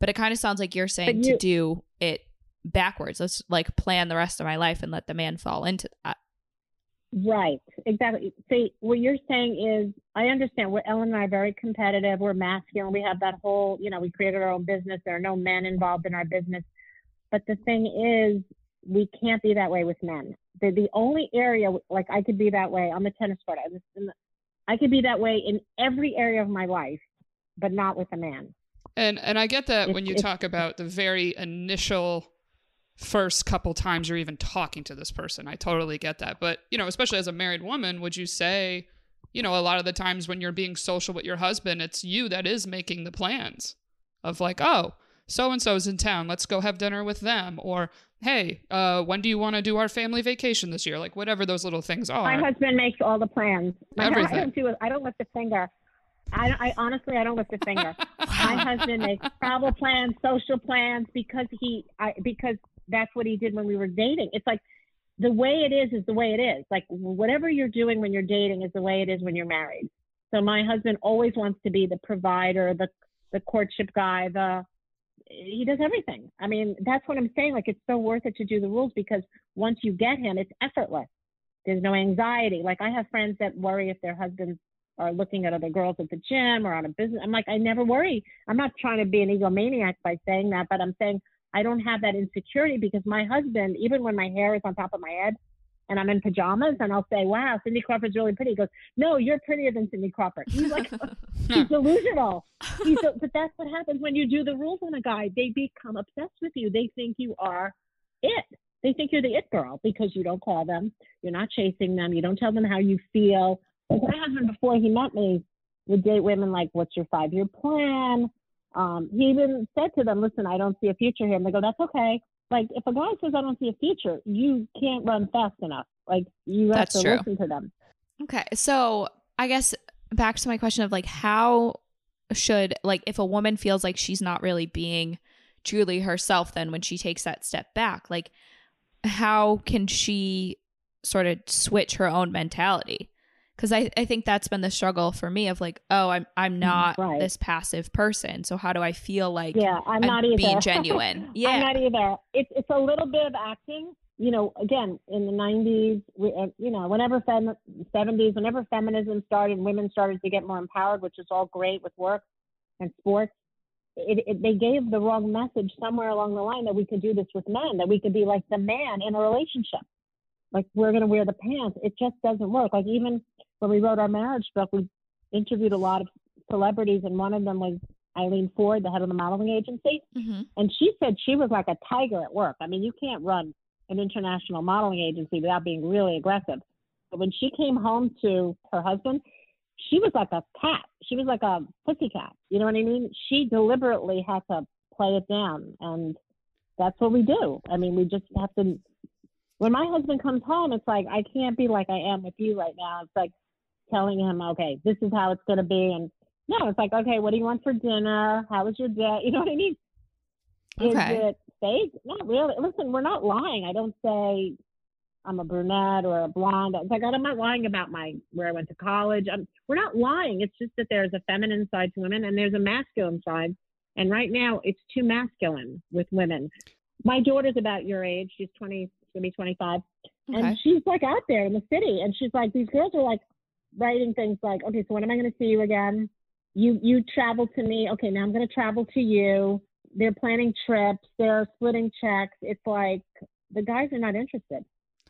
But it kind of sounds like you're saying you, to do it backwards. Let's like plan the rest of my life and let the man fall into that. Right. Exactly. So what you're saying is, I understand, we're, Ellen and I are very competitive. We're masculine. We have that whole, you know, we created our own business. There are no men involved in our business. But the thing is, we can't be that way with men. The, the only area, like I could be that way on the tennis court. I, was, I could be that way in every area of my life, but not with a man. And and I get that when you talk about the very initial first couple times you're even talking to this person. I totally get that. But, you know, especially as a married woman, would you say, you know, a lot of the times when you're being social with your husband, it's you that is making the plans of like, oh, so-and-so's in town. Let's go have dinner with them. Or, hey, uh, when do you want to do our family vacation this year? Like, whatever those little things are. My husband makes all the plans. My Everything. I don't, do, I don't lift a finger. I, I honestly, I don't lift a finger. My husband makes travel plans, social plans, because he, I, because that's what he did when we were dating. It's like the way it is is the way it is. Like whatever you're doing when you're dating is the way it is when you're married. So my husband always wants to be the provider, the the courtship guy, the he does everything. I mean, that's what I'm saying. Like, it's so worth it to do the rules, because once you get him, it's effortless. There's no anxiety. Like, I have friends that worry if their husbands are looking at other girls at the gym or on a business. I'm like, I never worry. I'm not trying to be an egomaniac by saying that, but I'm saying I don't have that insecurity, because my husband, even when my hair is on top of my head and I'm in pajamas, and I'll say, wow, Cindy Crawford's really pretty. He goes, no, you're prettier than Cindy Crawford. He's like, he's delusional. He's a, but that's what happens when you do the rules on a guy. They become obsessed with you. They think you are it. They think you're the it girl, because you don't call them. You're not chasing them. You don't tell them how you feel. My husband, before he met me, would date women like, what's your five-year plan? Um, he even said to them, listen, I don't see a future here. And they go, that's okay. Like, if a guy says, I don't see a future, you can't run fast enough. Like, you have that's to true. Listen to them. Okay. So I guess back to my question of, like, how should, like, if a woman feels like she's not really being truly herself, then when she takes that step back, like, how can she sort of switch her own mentality? Because I, I think that's been the struggle for me of like, oh, I'm I'm not right. this passive person. So how do I feel like yeah, I'm, I'm not either. Being genuine? Yeah, I'm not either. It's, it's a little bit of acting. You know, again, in the nineties, we, you know, whenever fem- seventies, whenever feminism started, women started to get more empowered, which is all great with work and sports. It, it, they gave the wrong message somewhere along the line that we could do this with men, that we could be like the man in a relationship. Like, we're going to wear the pants. It just doesn't work. Like, even when we wrote our marriage book, we interviewed a lot of celebrities, and one of them was Eileen Ford, the head of the modeling agency. Mm-hmm. And she said she was like a tiger at work. I mean, you can't run an international modeling agency without being really aggressive. But when she came home to her husband, she was like a cat. She was like a pussycat. You know what I mean? She deliberately had to play it down. And that's what we do. I mean, we just have to. When my husband comes home, it's like, I can't be like I am with you right now. It's like telling him, okay, this is how it's going to be. And no, it's like, okay, what do you want for dinner? How was your day? You know what I mean? Okay. Is it fake? Not really. Listen, we're not lying. I don't say I'm a brunette or a blonde. It's like, I'm not lying about my where I went to college. I'm, we're not lying. It's just that there's a feminine side to women and there's a masculine side. And right now it's too masculine with women. My daughter's about your age. She's twenty. Gonna be twenty-five. Okay. And she's like out there in the city, and she's like, these girls are like writing things like, okay, so when am I gonna see you again? You you traveled to me. Okay, now I'm gonna travel to you. They're planning trips, they're splitting checks. It's like the guys are not interested.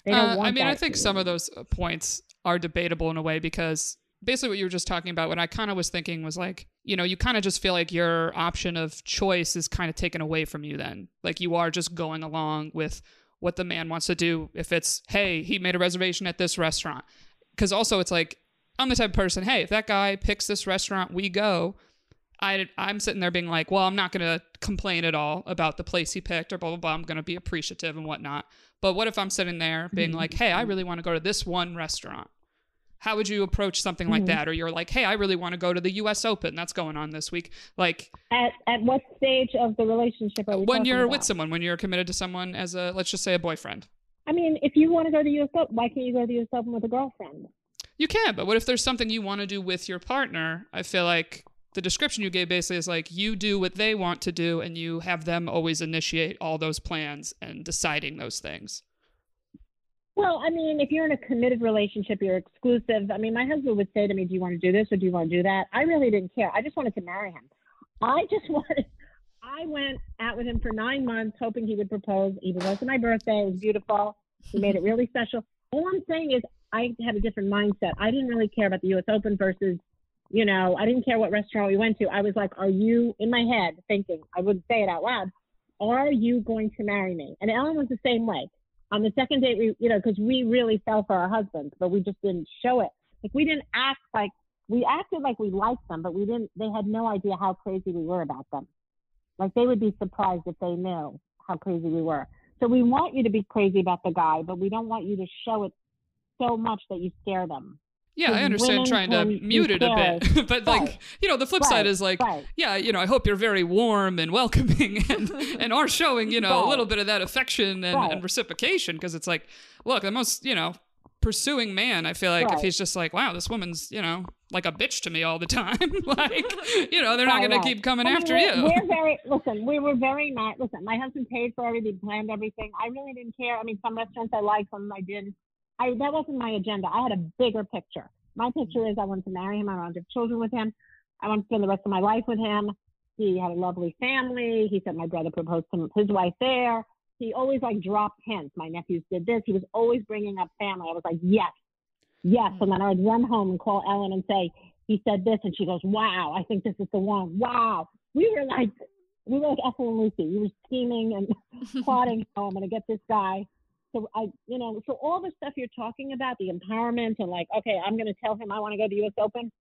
They don't uh, want I mean, I think some of those points are debatable in a way, because basically what you were just talking about, what I kind of was thinking was like, you know, you kind of just feel like your option of choice is kind of taken away from you then. Like, you are just going along with what the man wants to do. If it's, hey, he made a reservation at this restaurant. Because also it's like, I'm the type of person, hey, if that guy picks this restaurant, we go. I, I'm sitting there being like, well, I'm not going to complain at all about the place he picked or blah, blah, blah. I'm going to be appreciative and whatnot. But what if I'm sitting there being mm-hmm. like, hey, I really want to go to this one restaurant. How would you approach something mm-hmm. like that? Or you're like, hey, I really want to go to the U S Open. That's going on this week. Like, At at what stage of the relationship are we When you're about? With someone, when you're committed to someone as a, let's just say a boyfriend. I mean, if you want to go to the U S Open, why can't you go to the U S Open with a girlfriend? You can, but what if there's something you want to do with your partner? I feel like the description you gave basically is like, you do what they want to do and you have them always initiate all those plans and deciding those things. Well, I mean, if you're in a committed relationship, you're exclusive. I mean, my husband would say to me, do you want to do this or do you want to do that? I really didn't care. I just wanted to marry him. I just wanted, I went out with him for nine months hoping he would propose. He was for my birthday. It was beautiful. He made it really special. All I'm saying is I had a different mindset. I didn't really care about the U S Open versus, you know, I didn't care what restaurant we went to. I was like, are you, in my head thinking, I wouldn't say it out loud, are you going to marry me? And Ellen was the same way. On the second date, we, you know, because we really fell for our husbands, but we just didn't show it. Like, we didn't act like, we acted like we liked them, but we didn't, they had no idea how crazy we were about them. Like, they would be surprised if they knew how crazy we were. So we want you to be crazy about the guy, but we don't want you to show it so much that you scare them. Yeah, I understand trying to mute it a bit, but like, right. you know, the flip right. side is like, right. yeah, you know, I hope you're very warm and welcoming and, and are showing, you know, right. a little bit of that affection and, right. and reciprocation. Cause it's like, look, the most, you know, pursuing man, I feel like right. if he's just like, wow, this woman's, you know, like a bitch to me all the time. Like, you know, they're not right, going right. to keep coming I mean, after we're, you. We're very, listen, we were very nice. Listen, my husband paid for everything, planned everything. I really didn't care. I mean, some restaurants I liked, some I didn't. I, that wasn't my agenda. I had a bigger picture. My picture is I wanted to marry him. I wanted to have children with him. I wanted to spend the rest of my life with him. He had a lovely family. He said my brother proposed to his wife there. He always like dropped hints. My nephews did this. He was always bringing up family. I was like, yes, yes. And then I would run home and call Ellen and say, he said this. And she goes, wow, I think this is the one. Wow. We were like, we were like Ethel and Lucy. We were scheming and plotting how I'm going to get this guy. So I, you know, so all the stuff you're talking about, the empowerment and like, okay, I'm going to tell him I want to go to U S Open.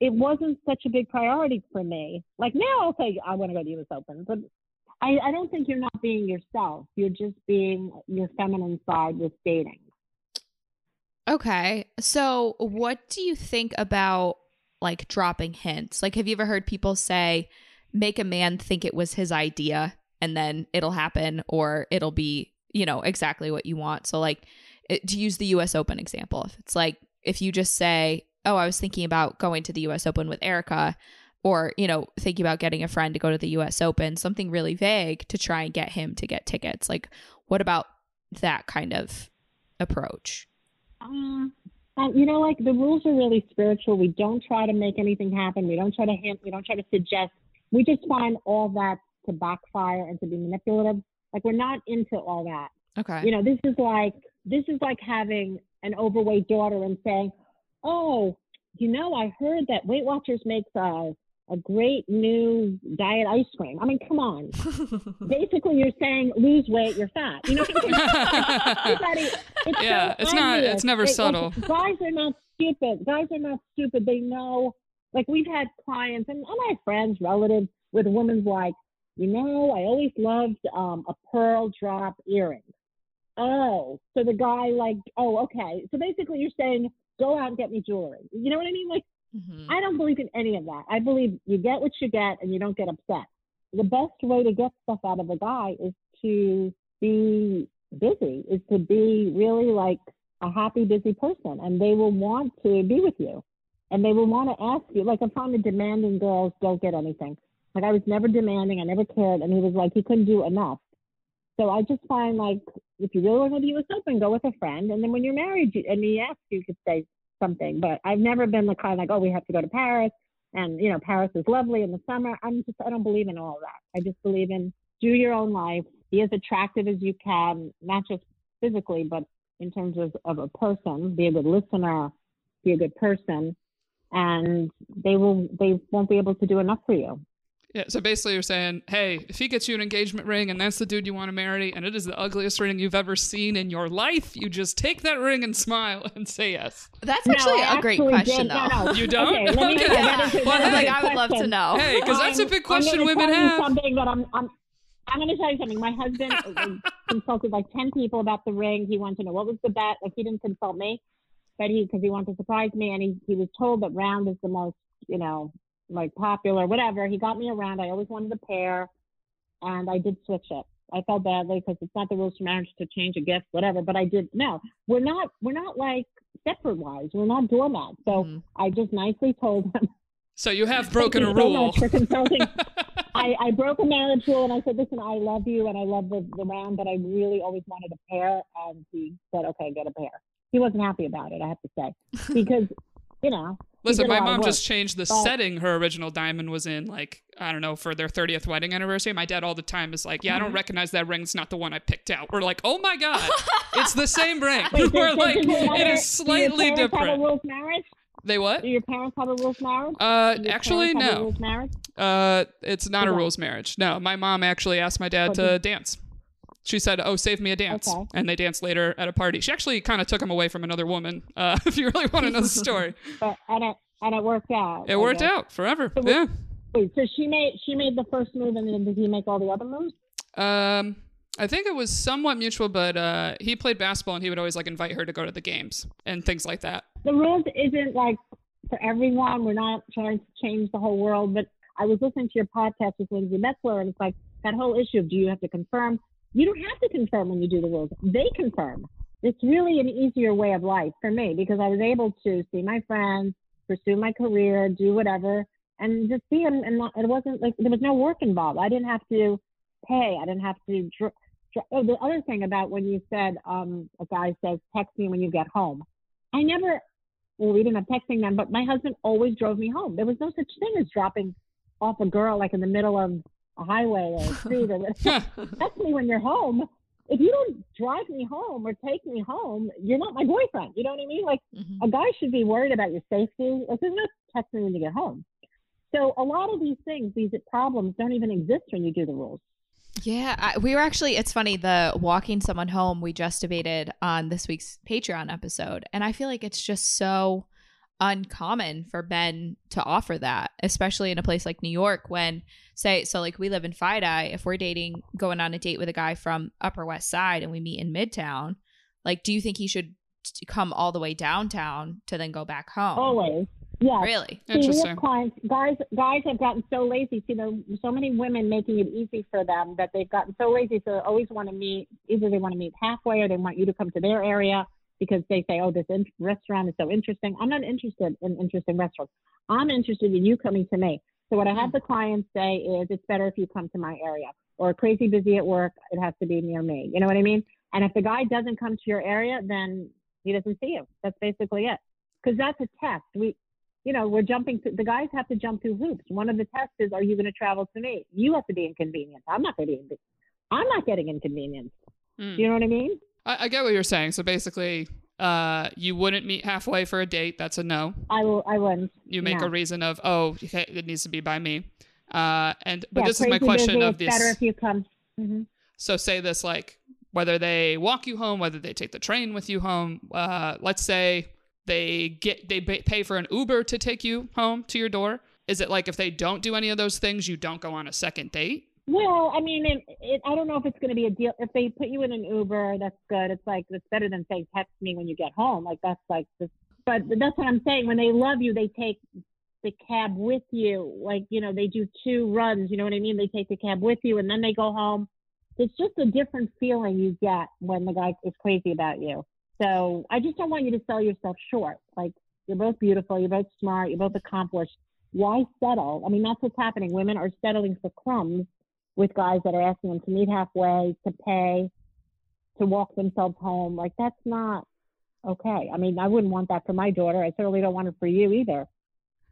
It wasn't such a big priority for me. Like now I'll say I want to go to U S Open, but I, I don't think you're not being yourself. You're just being your feminine side with dating. Okay. So what do you think about like dropping hints? Like, have you ever heard people say, make a man think it was his idea and then it'll happen, or it'll be, you know, exactly what you want? So like, it, to use the U S Open example, if it's like, if you just say, oh, I was thinking about going to the U S Open with Erica, or, you know, thinking about getting a friend to go to the U S Open, something really vague to try and get him to get tickets. Like, what about that kind of approach? Um, and, you know, like the rules are really spiritual. We don't try to make anything happen. We don't try to hint. We don't try to suggest. We just find all that to backfire and to be manipulative. Like, we're not into all that. Okay. You know, this is like, this is like having an overweight daughter and saying, oh, you know, I heard that Weight Watchers makes a, a great new diet ice cream. I mean, come on. Basically, you're saying lose weight, you're fat. You know what I mean? It's yeah, so it's obvious. Not. It's never it, subtle. Like, guys are not stupid. Guys are not stupid. They know. Like, we've had clients and all my friends, relatives, with women's like, you know, I always loved um, a pearl drop earring. Oh, so the guy like, oh, okay. So basically, you're saying, go out and get me jewelry. You know what I mean? Like, mm-hmm. I don't believe in any of that. I believe you get what you get and you don't get upset. The best way to get stuff out of a guy is to be busy, is to be really like a happy, busy person. And they will want to be with you. And they will want to ask you. Like, I found the demanding girls don't get anything. Like, I was never demanding. I never cared. And he was like, he couldn't do enough. So I just find, like, if you really want to be with something, go with a friend. And then when you're married you, and he asks you, you could say something. But I've never been the kind like, oh, we have to go to Paris. And, you know, Paris is lovely in the summer. I'm just, I don't believe in all that. I just believe in do your own life. Be as attractive as you can, not just physically, but in terms of, of a person. Be a good listener. Be a good person. And they will, they won't be able to do enough for you. Yeah, so basically you're saying, hey, if he gets you an engagement ring and that's the dude you want to marry and it is the ugliest ring you've ever seen in your life, you just take that ring and smile and say yes. That's actually no, a actually great question, did, though. No, no. You don't? Okay, let me, okay. Yeah. Well, well, hey, I would question. love to know. Hey, because that's a big question women have. Something that I'm, I'm, I'm going to tell you something. My husband consulted like ten people about the ring. He wanted to know what was the bet. Like, he didn't consult me, but he because he wanted to surprise me, and he, he was told that round is the most, you know, like popular, whatever. He got me around. I always wanted a pair, and I did switch it. I felt badly because it's not the rules for marriage to change a gift, whatever. But I did. No, we're not. We're not like separate wise. We're not doormats. So mm. I just nicely told him. So you have broken a rule. So for consulting. I, I broke a marriage rule, and I said, "Listen, I love you, and I love the, the round, but I really always wanted a pair." And he said, "Okay, get a pair." He wasn't happy about it, I have to say, because you know. Listen, my mom just changed the but, setting her original diamond was in, like, I don't know, for their thirtieth wedding anniversary. My dad all the time is like, yeah, I don't recognize that ring. It's not the one I picked out. We're like, oh, my God. It's the same ring. Wait, We're does, like, does it, it is slightly different. Do your parents have a rules marriage? They what? Do your parents have a rules marriage? Uh, actually, no. Rules marriage? Uh, it's not okay. a rules marriage. No, my mom actually asked my dad what to dance. She said, oh, save me a dance. Okay. And they danced later at a party. She actually kind of took him away from another woman, uh, if you really want to know the story. But, and, it, and it worked out. It I worked guess. out forever. So yeah. Wait, so she made she made the first move, and then did he make all the other moves? Um, I think it was somewhat mutual, but uh, he played basketball, and he would always like invite her to go to the games and things like that. The rules isn't like for everyone. We're not trying to change the whole world. But I was listening to your podcast with Lindsay Metzler, and it's like that whole issue of do you have to confirm? You don't have to confirm when you do the rules. They confirm. It's really an easier way of life for me because I was able to see my friends, pursue my career, do whatever, and just be. And, and not, it wasn't like there was no work involved. I didn't have to pay. I didn't have to. Dr- dr- oh, the other thing about when you said um, a guy says, "Text me when you get home," I never. Well, we didn't have texting then, but my husband always drove me home. There was no such thing as dropping off a girl like in the middle of a highway or a street. Or text me when you're home. If you don't drive me home or take me home, you're not my boyfriend. You know what I mean? Like mm-hmm. a guy should be worried about your safety. Like, there's no text me when you get home. So a lot of these things, these problems don't even exist when you do the rules. Yeah. I, we were actually, it's funny, the walking someone home, we just debated on this week's Patreon episode. And I feel like it's just so uncommon for men to offer that, especially in a place like New York when say, so like we live in Fidei, if we're dating, going on a date with a guy from Upper West Side and we meet in Midtown, like, do you think he should come all the way downtown to then go back home? Always. Yeah. Really? See, interesting. Clients, guys, guys have gotten so lazy. See, there are so many women making it easy for them that they've gotten so lazy. So they always want to meet, either they want to meet halfway or they want you to come to their area because they say, oh, this in- restaurant is so interesting. I'm not interested in interesting restaurants. I'm interested in you coming to me. So what I have the clients say is it's better if you come to my area, or crazy busy at work, it has to be near me. You know what I mean? And if the guy doesn't come to your area, then he doesn't see you. That's basically it. Because that's a test. We, you know, we're jumping to, the guys have to jump through hoops. One of the tests is, are you going to travel to me? You have to be inconvenienced. I'm not going to be, inconven- I'm not getting inconvenienced. Mm. You know what I mean? I, I get what you're saying. So basically, uh, you wouldn't meet halfway for a date. That's a no. I will. I wouldn't. You make no. a reason of, oh, it needs to be by me. Uh, and, but yeah, this is my question of this. Better if you come. Mm-hmm. So say this, like whether they walk you home, whether they take the train with you home, uh, let's say, They get they pay for an Uber to take you home to your door. Is it like if they don't do any of those things, you don't go on a second date? Well, I mean, it, it, I don't know if it's going to be a deal. If they put you in an Uber, that's good. It's like it's better than saying text me when you get home. Like that's like, this, but that's what I'm saying. When they love you, they take the cab with you. Like you know, they do two runs. You know what I mean? They take the cab with you, and then they go home. It's just a different feeling you get when the guy is crazy about you. So I just don't want you to sell yourself short. Like you're both beautiful, you're both smart, you're both accomplished. Why settle? I mean, that's what's happening. Women are settling for crumbs with guys that are asking them to meet halfway, to pay, to walk themselves home. Like that's not okay. I mean, I wouldn't want that for my daughter. I certainly don't want it for you either.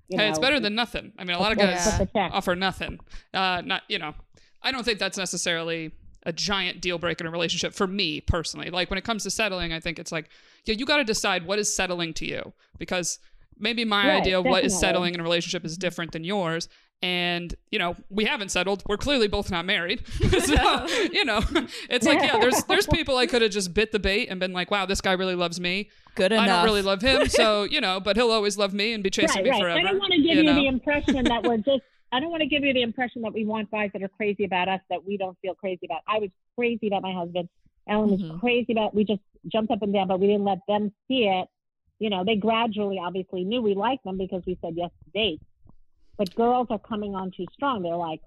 You hey, know, it's better than nothing. I mean, a lot of guys offer nothing. Uh, not, you know, I don't think that's necessarily a giant deal break in a relationship for me personally. Like when it comes to settling, I think it's like, yeah, you got to decide what is settling to you, because maybe my right, idea of what is settling in a relationship is different than yours. And, you know, we haven't settled. We're clearly both not married. So, you know, it's like, yeah, there's, there's people I could have just bit the bait and been like, wow, this guy really loves me. Good enough. I don't really love him. So, you know, but he'll always love me and be chasing right, me right. forever. I don't want to give you, you know? the impression that we're just, I don't want to give you the impression that we want guys that are crazy about us that we don't feel crazy about. I was crazy about my husband. Ellen was mm-hmm. crazy about, we just jumped up and down, but we didn't let them see it. You know, they gradually obviously knew we liked them because we said yes to dates. But girls are coming on too strong. They're like,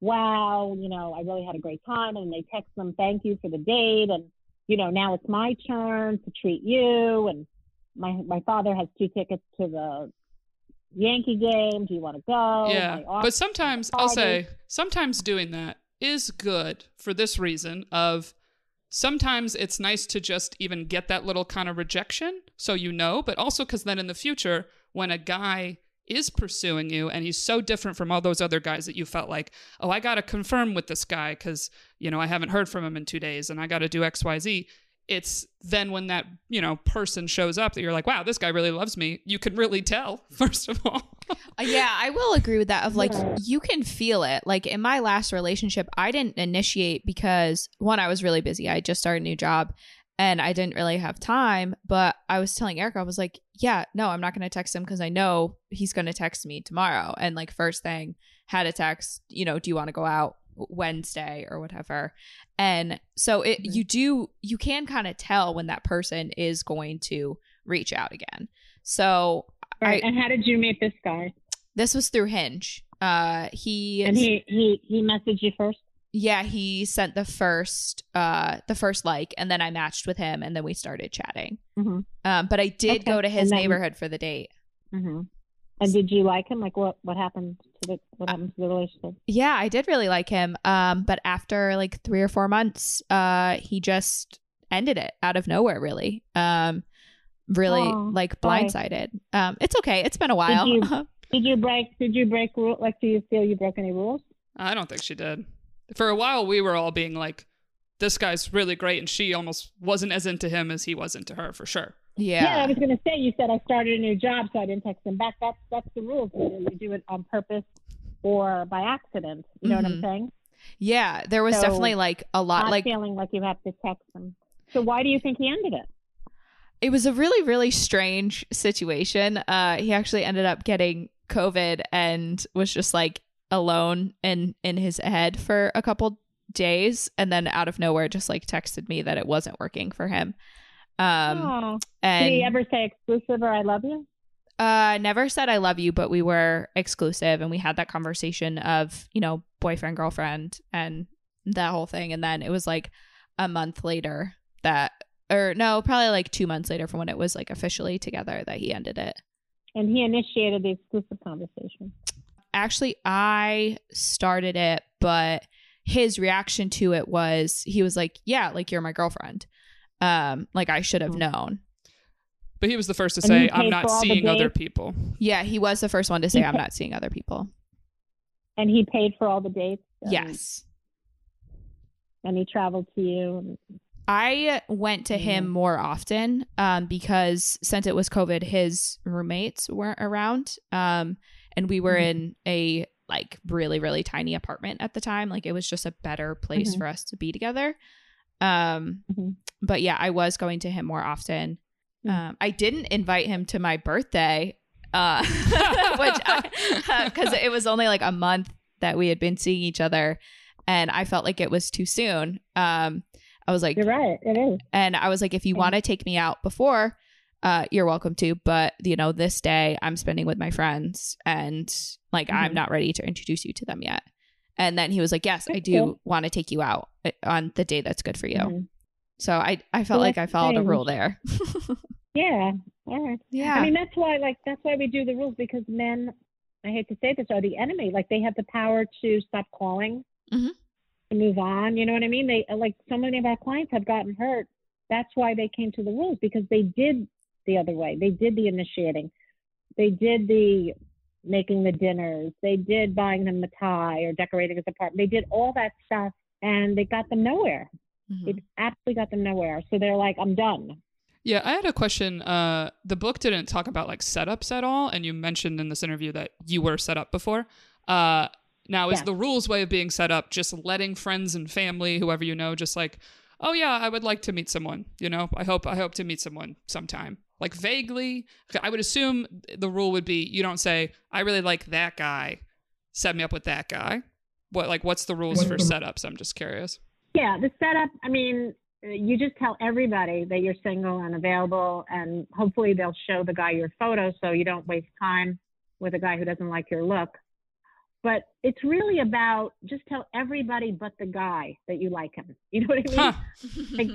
wow, you know, I really had a great time. And they text them, thank you for the date. And, you know, now it's my turn to treat you. And my my father has two tickets to the Yankee game. Do you want to go? Yeah. But sometimes I'll say, sometimes doing that is good for this reason of sometimes it's nice to just even get that little kind of rejection. So, you know, but also because then in the future, when a guy is pursuing you and he's so different from all those other guys that you felt like, oh, I got to confirm with this guy because, you know, I haven't heard from him in two days and I got to do X, Y, Z. It's then when that, you know, person shows up that you're like, wow, this guy really loves me. You can really tell, first of all. Yeah, I will agree with that of like, yeah. you can feel it. Like in my last relationship, I didn't initiate because one, I was really busy. I just started a new job and I didn't really have time. But I was telling Erica, I was like, yeah, no, I'm not going to text him because I know he's going to text me tomorrow. And like first thing, had a text, you know, do you want to go out Wednesday or whatever? And so it mm-hmm. you do you can kind of tell when that person is going to reach out again. So right. I, and how did you meet this guy? This was through Hinge. Uh he and he he, he messaged you first? Yeah, he sent the first uh the first like, and then I matched with him and then we started chatting. Mm-hmm. Um but I did okay. go to his then- neighborhood for the date. Mm-hmm. And did you like him? Like what, what happened to the, what happened to the relationship? Yeah, I did really like him. Um, but after like three or four months, uh, he just ended it out of nowhere, really. Um, really oh, like blindsided. Right. Um, it's okay. It's been a while. Did you, did you break, did you break rule? Like, do you feel you broke any rules? I don't think she did. For a while, we were all being like, this guy's really great. And she almost wasn't as into him as he was into her, for sure. Yeah. Yeah, I was going to say, you said I started a new job, so I didn't text him back. That's that's the rules. You do it on purpose or by accident. You know mm-hmm. what I'm saying? Yeah, there was so definitely like a lot. Not like feeling like you have to text him. So why do you think he ended it? It was a really, really strange situation. Uh, he actually ended up getting COVID and was just like alone and in, in his head for a couple days. And then out of nowhere, just like texted me that it wasn't working for him. Um, oh. And did he ever say exclusive or I love you? Uh, never said I love you, but we were exclusive and we had that conversation of, you know, boyfriend, girlfriend and that whole thing. And then it was like a month later that, or no, probably like two months later from when it was like officially together that he ended it. And he initiated the exclusive conversation. Actually, I started it, but his reaction to it was, he was like, yeah, like you're my girlfriend. Um, like I should have known. But he was the first to say, I'm not seeing other people. Yeah, he was the first one to say, I'm not seeing other people. And he paid for all the dates? And, yes. And he traveled to you? And I went to mm-hmm. him more often um, because since it was COVID, his roommates weren't around. Um, and we were mm-hmm. in a like really, really tiny apartment at the time. Like it was just a better place mm-hmm. for us to be together. Um, mm-hmm. but yeah, I was going to him more often. Mm-hmm. Um, I didn't invite him to my birthday, uh, which I, cause it was only like a month that we had been seeing each other and I felt like it was too soon. Um, I was like, you're right. It is. And I was like, if you yeah. want to take me out before, uh, you're welcome to, but you know, this day I'm spending with my friends and like, mm-hmm. I'm not ready to introduce you to them yet. And then he was like, yes, I do want to take you out on the day that's good for you. Mm-hmm. So I, I felt well, like I followed strange. a rule there. yeah. Yeah. Yeah. I mean, that's why, like, that's why we do the rules, because men, I hate to say this, are the enemy. Like they have the power to stop calling mm-hmm. and move on. You know what I mean? They like so many of our clients have gotten hurt. That's why they came to the rules, because they did the other way. They did the initiating. They did the making the dinners, they did buying them a tie or decorating his apartment. They did all that stuff and they got them nowhere. Mm-hmm. It absolutely got them nowhere. So they're like, I'm done. Yeah. I had a question. Uh, the book didn't talk about like setups at all. And you mentioned in this interview that you were set up before. Uh, now is yeah. the rules way of being set up just letting friends and family, whoever you know, just like, oh yeah, I would like to meet someone, you know, I hope, I hope to meet someone sometime. Like vaguely, I would assume the rule would be you don't say, I really like that guy, set me up with that guy. What like what's the rules for setups? I'm just curious. Yeah, the setup, I mean, you just tell everybody that you're single and available and hopefully they'll show the guy your photo so you don't waste time with a guy who doesn't like your look. But it's really about just tell everybody but the guy that you like him. You know what I mean? Huh. Like,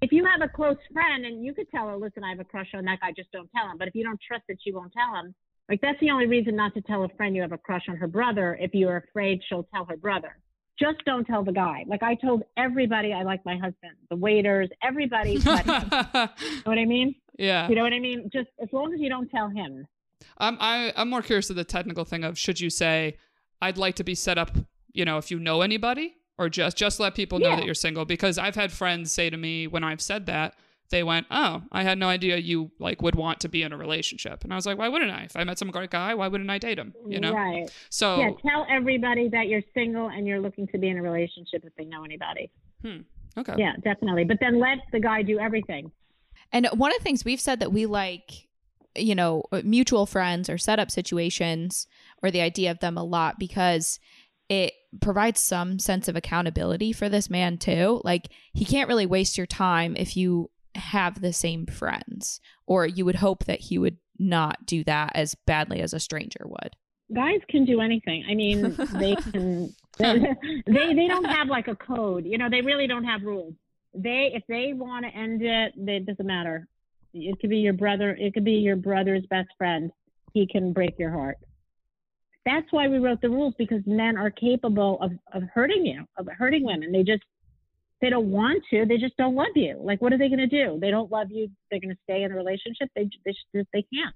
if you have a close friend and you could tell her, listen, I have a crush on that guy, just don't tell him. But if you don't trust that she won't tell him, like that's the only reason not to tell a friend you have a crush on her brother if you're afraid she'll tell her brother. Just don't tell the guy. Like I told everybody I like my husband, the waiters, everybody. But, you know what I mean? Yeah. You know what I mean? Just as long as you don't tell him. I'm, I, I'm more curious of the technical thing of should you say, I'd like to be set up, you know, if you know anybody? Or just, just let people know yeah. that you're single. Because I've had friends say to me when I've said that, they went, oh, I had no idea you like would want to be in a relationship. And I was like, why wouldn't I? If I met some great guy, why wouldn't I date him? You know? Right. So yeah, tell everybody that you're single and you're looking to be in a relationship if they know anybody. Hmm. Okay. Yeah, definitely. But then let the guy do everything. And one of the things we've said that we like, you know, mutual friends or setup situations or the idea of them a lot because it provides some sense of accountability for this man too. Like he can't really waste your time if you have the same friends, or you would hope that he would not do that as badly as a stranger would. Guys can do anything. I mean, they can, they, they, they don't have like a code, you know, they really don't have rules. They, if they want to end it, they, it doesn't matter. It could be your brother. It could be your brother's best friend. he can break your heart. That's why we wrote the rules, because men are capable of, of hurting you, of hurting women. They just, they don't want to, they just don't love you. Like, what are they going to do? They don't love you. They're going to stay in the relationship. They, they, they can't.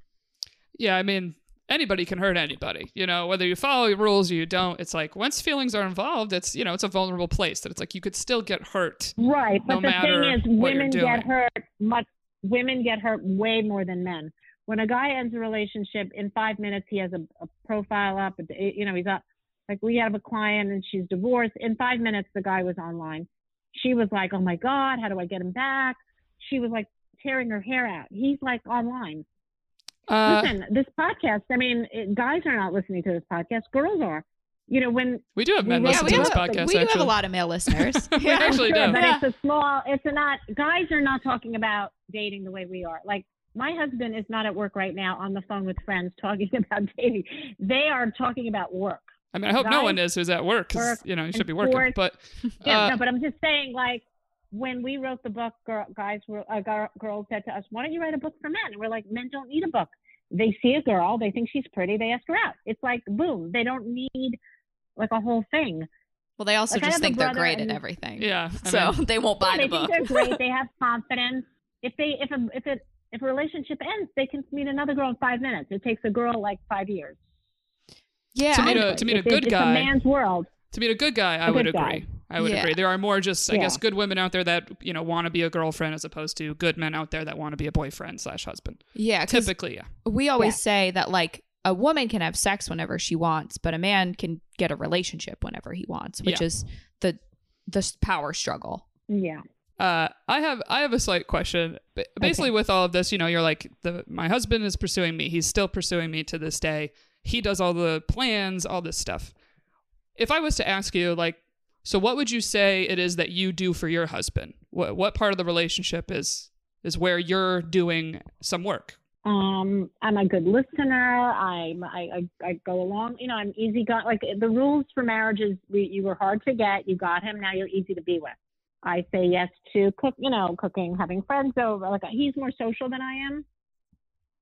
Yeah. I mean, anybody can hurt anybody, you know, whether you follow the rules or you don't. It's like, once feelings are involved, it's, you know, it's a vulnerable place that it's like, you could still get hurt. Right. But the thing is, women get hurt much, women get hurt way more than men. When a guy ends a relationship, in five minutes, he has a, a profile up, you know, he's up. Like, we have a client and she's divorced. In five minutes, the guy was online. She was like, oh my God, how do I get him back? She was like tearing her hair out. He's like online. Uh, Listen, this podcast, I mean, it, guys are not listening to this podcast. Girls are. You know, when we do have men listening to this podcast, we do have a lot of male listeners. we yeah, actually sure, do. But yeah. it's a small, it's a not, guys are not talking about dating the way we are. Like, my husband is not at work right now on the phone with friends talking about dating. They are talking about work. I mean, I hope guys, no one is who's at work, because, you know, you should be working. Sports. But uh, yeah, no, but I'm just saying, like, when we wrote the book, girl, guys were, uh, girl, girls said to us, why don't you write a book for men? And we're like, men don't need a book. They see a girl, they think she's pretty, they ask her out. It's like, boom, they don't need like a whole thing. Well, they also like, just think they're great and, at everything. Yeah. I mean, so they won't buy yeah, the they book. They think they're great. They have confidence. If they, if a, if it, If a relationship ends, they can meet another girl in five minutes. It takes a girl like five years. Yeah, to meet a, to meet a good it's, guy. It's a man's world. To meet a good guy, I a would agree. Guy. I would yeah. agree. There are more just, I yeah. guess, good women out there that, you know, want to be a girlfriend as opposed to good men out there that want to be a boyfriend slash husband. Yeah, typically. Yeah. We always yeah. say that, like, a woman can have sex whenever she wants, but a man can get a relationship whenever he wants, which yeah. is the the power struggle. Yeah. Uh, I have I have a slight question. Basically, okay. with all of this, you know, you're like, the, my husband is pursuing me. He's still pursuing me to this day. He does all the plans, all this stuff. If I was to ask you, like, so what would you say it is that you do for your husband? What what part of the relationship is is where you're doing some work? Um, I'm a good listener. I'm I I, I go along. You know, I'm easy. Got like the rules for marriage is we, you were hard to get. You got him. Now you're easy to be with. I say yes to cook, you know, cooking, having friends over. Like, he's more social than I am.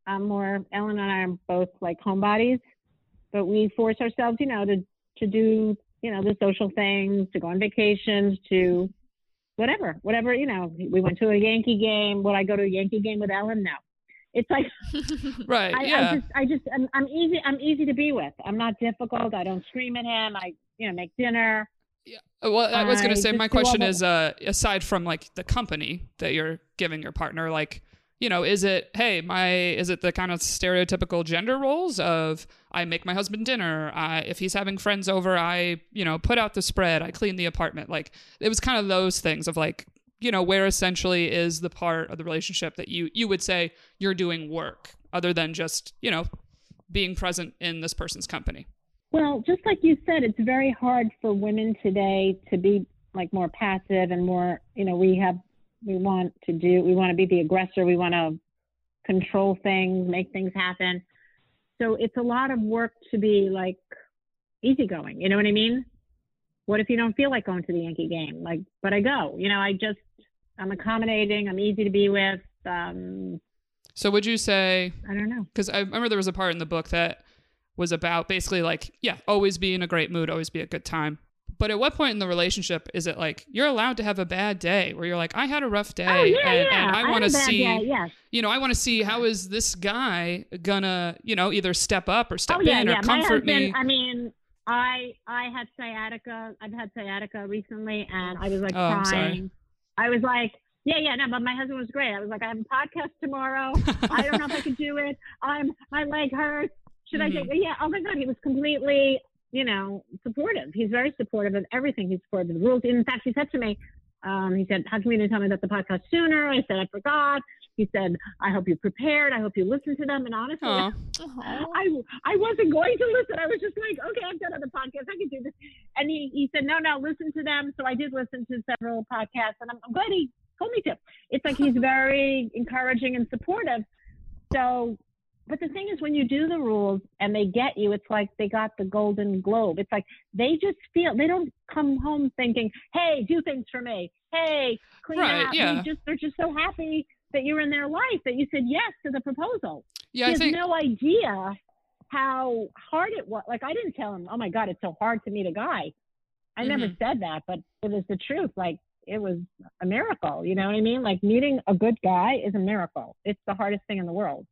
I'm more, Ellen and I are both like homebodies, but we force ourselves, you know, to, to do, you know, the social things, to go on vacations, to whatever, whatever, you know, we went to a Yankee game. Would I go to a Yankee game with Ellen? No. It's like, right. I, yeah. I just, I just, I'm, I'm easy. I'm easy to be with. I'm not difficult. I don't scream at him. I, you know, make dinner. Yeah. Well, I was going to say, my question is, uh, aside from like the company that you're giving your partner, like, you know, is it, hey, my, is it the kind of stereotypical gender roles of I make my husband dinner. I, if he's having friends over, I, you know, put out the spread, I clean the apartment. Like, it was kind of those things of like, you know, where essentially is the part of the relationship that you, you would say you're doing work other than just, you know, being present in this person's company. Well, just like you said, it's very hard for women today to be like more passive and more, you know, we have, we want to do, we want to be the aggressor. We want to control things, make things happen. So it's a lot of work to be like easygoing. You know what I mean? What if you don't feel like going to the Yankee game? Like, but I go, you know, I just, I'm accommodating. I'm easy to be with. Um, so would you say, I don't know. 'Cause I remember there was a part in the book that was about basically like, yeah, always be in a great mood, always be a good time. But at what point in the relationship is it like, you're allowed to have a bad day where you're like, I had a rough day oh, yeah, and, yeah. and I, I want to see, yeah. you know, I want to see how is this guy gonna, you know, either step up or step oh, yeah, in or yeah. comfort My husband, me. I mean, I, I had sciatica. I've had sciatica recently and I was like oh, crying. I was like, Yeah, yeah, no, but my husband was great. I was like, I have a podcast tomorrow. I don't know if I can do it. I'm, my leg hurts. Should mm-hmm. I take, yeah, oh my God, he was completely, you know, supportive. He's very supportive of everything. He's supportive of the rules. In fact, he said to me, um, he said, how come you didn't tell me about the podcast sooner? I said, I forgot. He said, I hope you prepared. I hope you listened to them. And honestly, I, I I wasn't going to listen. I was just like, okay, I've done other podcasts. I can do this. And he, he said, no, no, listen to them. So I did listen to several podcasts. And I'm, I'm glad he told me to. It's like he's very encouraging and supportive. So... But the thing is, when you do the rules and they get you, it's like they got the golden globe. It's like they just feel they don't come home thinking, "Hey, do things for me. Hey, clean right, up." Yeah. They just they're just so happy that you're in their life that you said yes to the proposal. Yeah, he I has think- no idea how hard it was. Like, I didn't tell him, oh my God, it's so hard to meet a guy. I mm-hmm. never said that, but it was the truth. Like, it was a miracle. You know what I mean? Like, meeting a good guy is a miracle. It's the hardest thing in the world.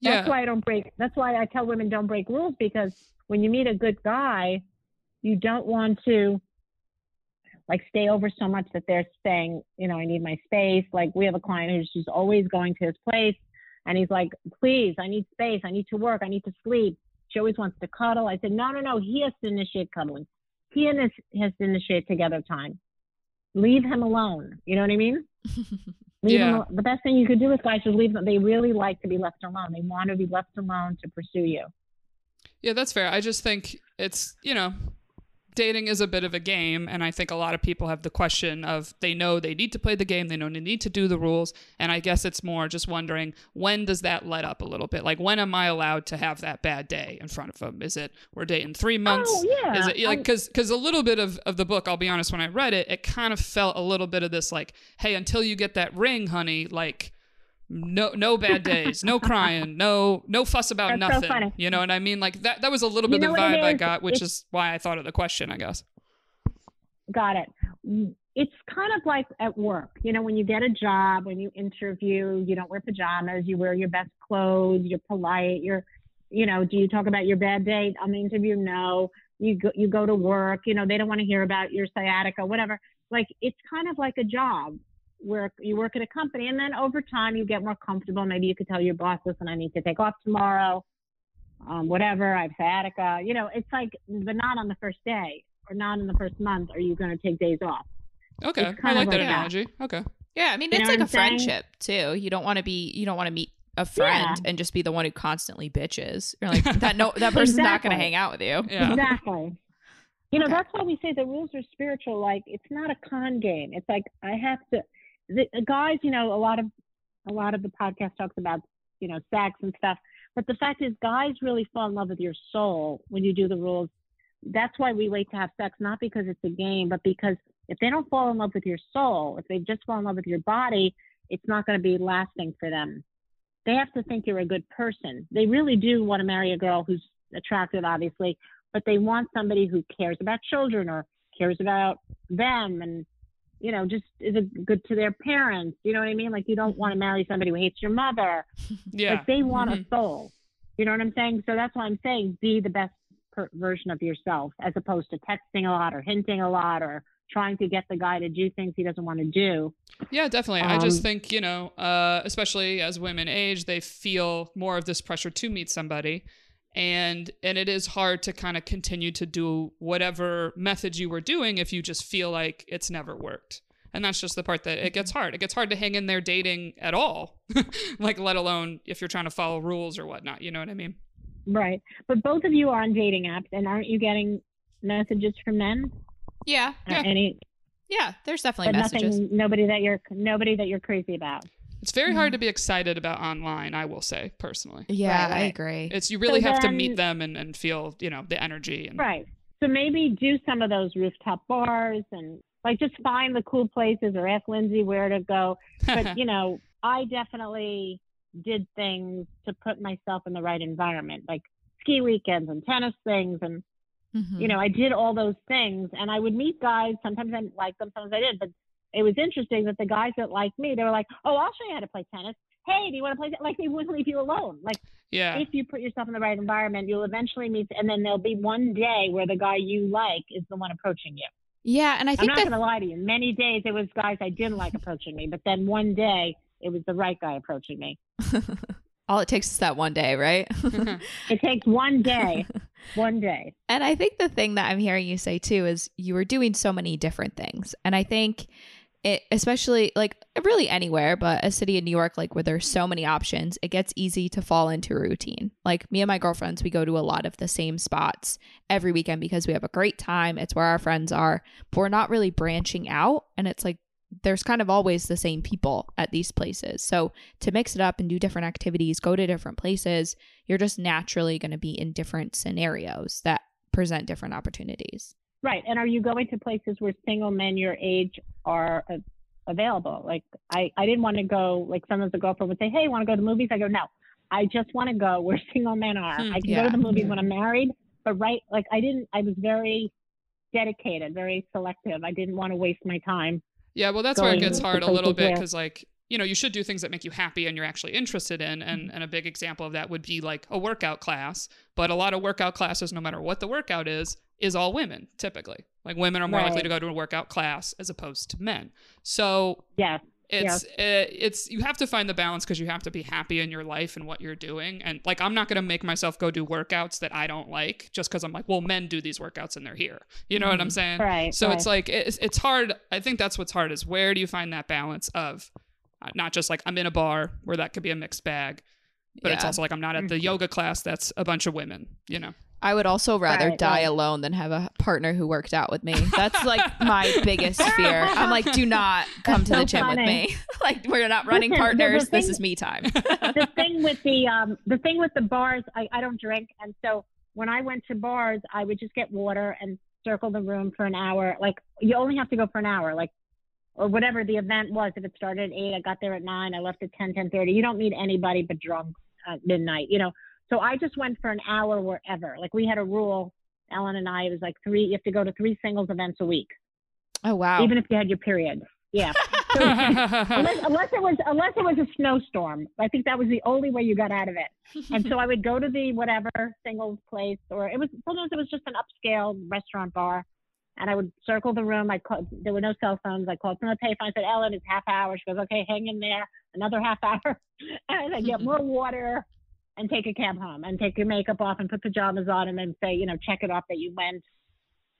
Yeah. That's why I don't break. That's why I tell women don't break rules, because when you meet a good guy, you don't want to like stay over so much that they're saying, you know, I need my space. Like, we have a client who's just always going to his place, and he's like, please, I need space. I need to work. I need to sleep. She always wants to cuddle. I said, no, no, no. He has to initiate cuddling. He has to initiate together time. Leave him alone. You know what I mean? Leave yeah. him, the best thing you could do with guys is leave them. They really like to be left alone. They want to be left alone to pursue you. Yeah, that's fair. I just think it's, you know, dating is a bit of a game. And I think a lot of people have the question of, they know they need to play the game. They know they need to do the rules. And I guess it's more just wondering, when does that let up a little bit? Like, when am I allowed to have that bad day in front of them? Is it, we're dating three months? Oh, yeah. Is it, like, 'cause, 'cause a little bit of, of the book, I'll be honest, when I read it, it kind of felt a little bit of this, like, hey, until you get that ring, honey, like, no, no bad days, no crying, no, no fuss about That's nothing. So you know what I mean? Like, that, that was a little bit you know the vibe I got, which it's, is why I thought of the question, I guess. Got it. It's kind of like at work, you know, when you get a job, when you interview, you don't wear pajamas, you wear your best clothes, you're polite, you're, you know, do you talk about your bad day on the interview? No, you go, you go to work, you know, they don't want to hear about your sciatica, whatever. Like, it's kind of like a job. Where you work at a company, and then over time you get more comfortable. Maybe you could tell your boss, listen, I need to take off tomorrow, um, whatever, I have sciatica. You know, it's like, but not on the first day or not in the first month are you going to take days off. Okay. I like that analogy. Okay. Yeah. I mean, it's like a friendship too. You don't want to be, you don't want to meet a friend yeah. and just be the one who constantly bitches. You're like, that, no, that person's exactly. not going to hang out with you. Yeah. Exactly. You know, okay. That's why we say the rules are spiritual. Like, it's not a con game. It's like, I have to, the guys, you know, a lot of a lot of the podcast talks about, you know, sex and stuff, but the fact is guys really fall in love with your soul when you do the rules. That's why we wait to have sex, not because it's a game, but because if they don't fall in love with your soul, if they just fall in love with your body, it's not going to be lasting for them. They have to think you're a good person. They really do want to marry a girl who's attractive, obviously, but they want somebody who cares about children or cares about them, and you know, just is it good to their parents? You know what I mean? Like, you don't want to marry somebody who hates your mother. Yeah. Like, they want mm-hmm. a soul. You know what I'm saying? So that's why I'm saying be the best per- version of yourself, as opposed to texting a lot or hinting a lot or trying to get the guy to do things he doesn't want to do. Yeah, definitely. Um, I just think, you know, uh, especially as women age, they feel more of this pressure to meet somebody. And and it is hard to kind of continue to do whatever method you were doing if you just feel like it's never worked. And that's just the part that it gets hard. It gets hard to hang in there dating at all, like, let alone if you're trying to follow rules or whatnot. You know what I mean? Right. But both of you are on dating apps, and aren't you getting messages from men? Yeah. Yeah. Any? Yeah. There's definitely but messages. Nothing, nobody that you're nobody that you're crazy about. It's very hard to be excited about online, I will say, personally. Yeah, right, right. I agree. It's you really so have then, to meet them and, and feel, you know, the energy. And... Right. So maybe do some of those rooftop bars and, like, just find the cool places or ask Lindsay where to go. But, you know, I definitely did things to put myself in the right environment, like ski weekends and tennis things. And, mm-hmm. you know, I did all those things. And I would meet guys. Sometimes I didn't like them, sometimes I did. But it was interesting that the guys that liked me, they were like, oh, I'll show you how to play tennis. Hey, do you want to play tennis? Like, they wouldn't leave you alone. Like, yeah. if you put yourself in the right environment, you'll eventually meet, and then there'll be one day where the guy you like is the one approaching you. Yeah, and I think I'm not that... going to lie to you. Many days it was guys I didn't like approaching me, but then one day it was the right guy approaching me. All it takes is that one day, right? It takes one day, one day. And I think the thing that I'm hearing you say too is you were doing so many different things. And I think it, especially like really anywhere, but a city in New York, like where there's so many options, it gets easy to fall into a routine. Like me and my girlfriends, we go to a lot of the same spots every weekend because we have a great time. It's where our friends are, but we're not really branching out. And it's like, there's kind of always the same people at these places. So to mix it up and do different activities, go to different places, you're just naturally going to be in different scenarios that present different opportunities. Right. And are you going to places where single men your age are uh, available? Like I, I didn't want to go, like sometimes a girlfriend would say, hey, want to go to movies? I go, no, I just want to go where single men are. Mm, I can yeah. go to the movies when I'm married, but right, like I didn't, I was very dedicated, very selective. I didn't want to waste my time. Yeah. Well, that's where it gets hard a little bit. Cause like, you know, you should do things that make you happy and you're actually interested in. And, and a big example of that would be like a workout class, but a lot of workout classes, no matter what the workout is, is all women typically. Like women are more right. likely to go to a workout class as opposed to men. So yeah. It's, yeah. it's, you have to find the balance because you have to be happy in your life and what you're doing. And like, I'm not going to make myself go do workouts that I don't like just because I'm like, well, men do these workouts and they're here. You know mm-hmm. what I'm saying? Right. So right. it's like, it's, it's hard. I think that's what's hard is where do you find that balance of not just like I'm in a bar where that could be a mixed bag, but yeah. it's also like I'm not at the mm-hmm. yoga class that's a bunch of women, you know? I would also rather right, die right. alone than have a partner who worked out with me. That's like my biggest fear. I'm like, do not come That's to so the gym funny. With me. Like we're not running Listen, partners. The, the thing, this is me time. The thing with the um, the thing with the bars, I, I don't drink, and so when I went to bars, I would just get water and circle the room for an hour. Like you only have to go for an hour, like or whatever the event was. If it started at eight, I got there at nine. I left at ten, ten thirty. You don't meet anybody but drunks at midnight, you know. So I just went for an hour wherever. Like we had a rule, Ellen and I, it was like three, you have to go to three singles events a week. Oh, wow. Even if you had your period. Yeah. So, unless, unless it was, unless it was a snowstorm. I think that was the only way you got out of it. And so I would go to the whatever singles place, or it was, sometimes it was just an upscale restaurant bar. And I would circle the room. I call, there were no cell phones. I called from the payphone. I said, Ellen, it's half hour. She goes, okay, hang in there. Another half hour. And I get more water. And take a cab home and take your makeup off and put pajamas on and then say, you know, check it off that you went.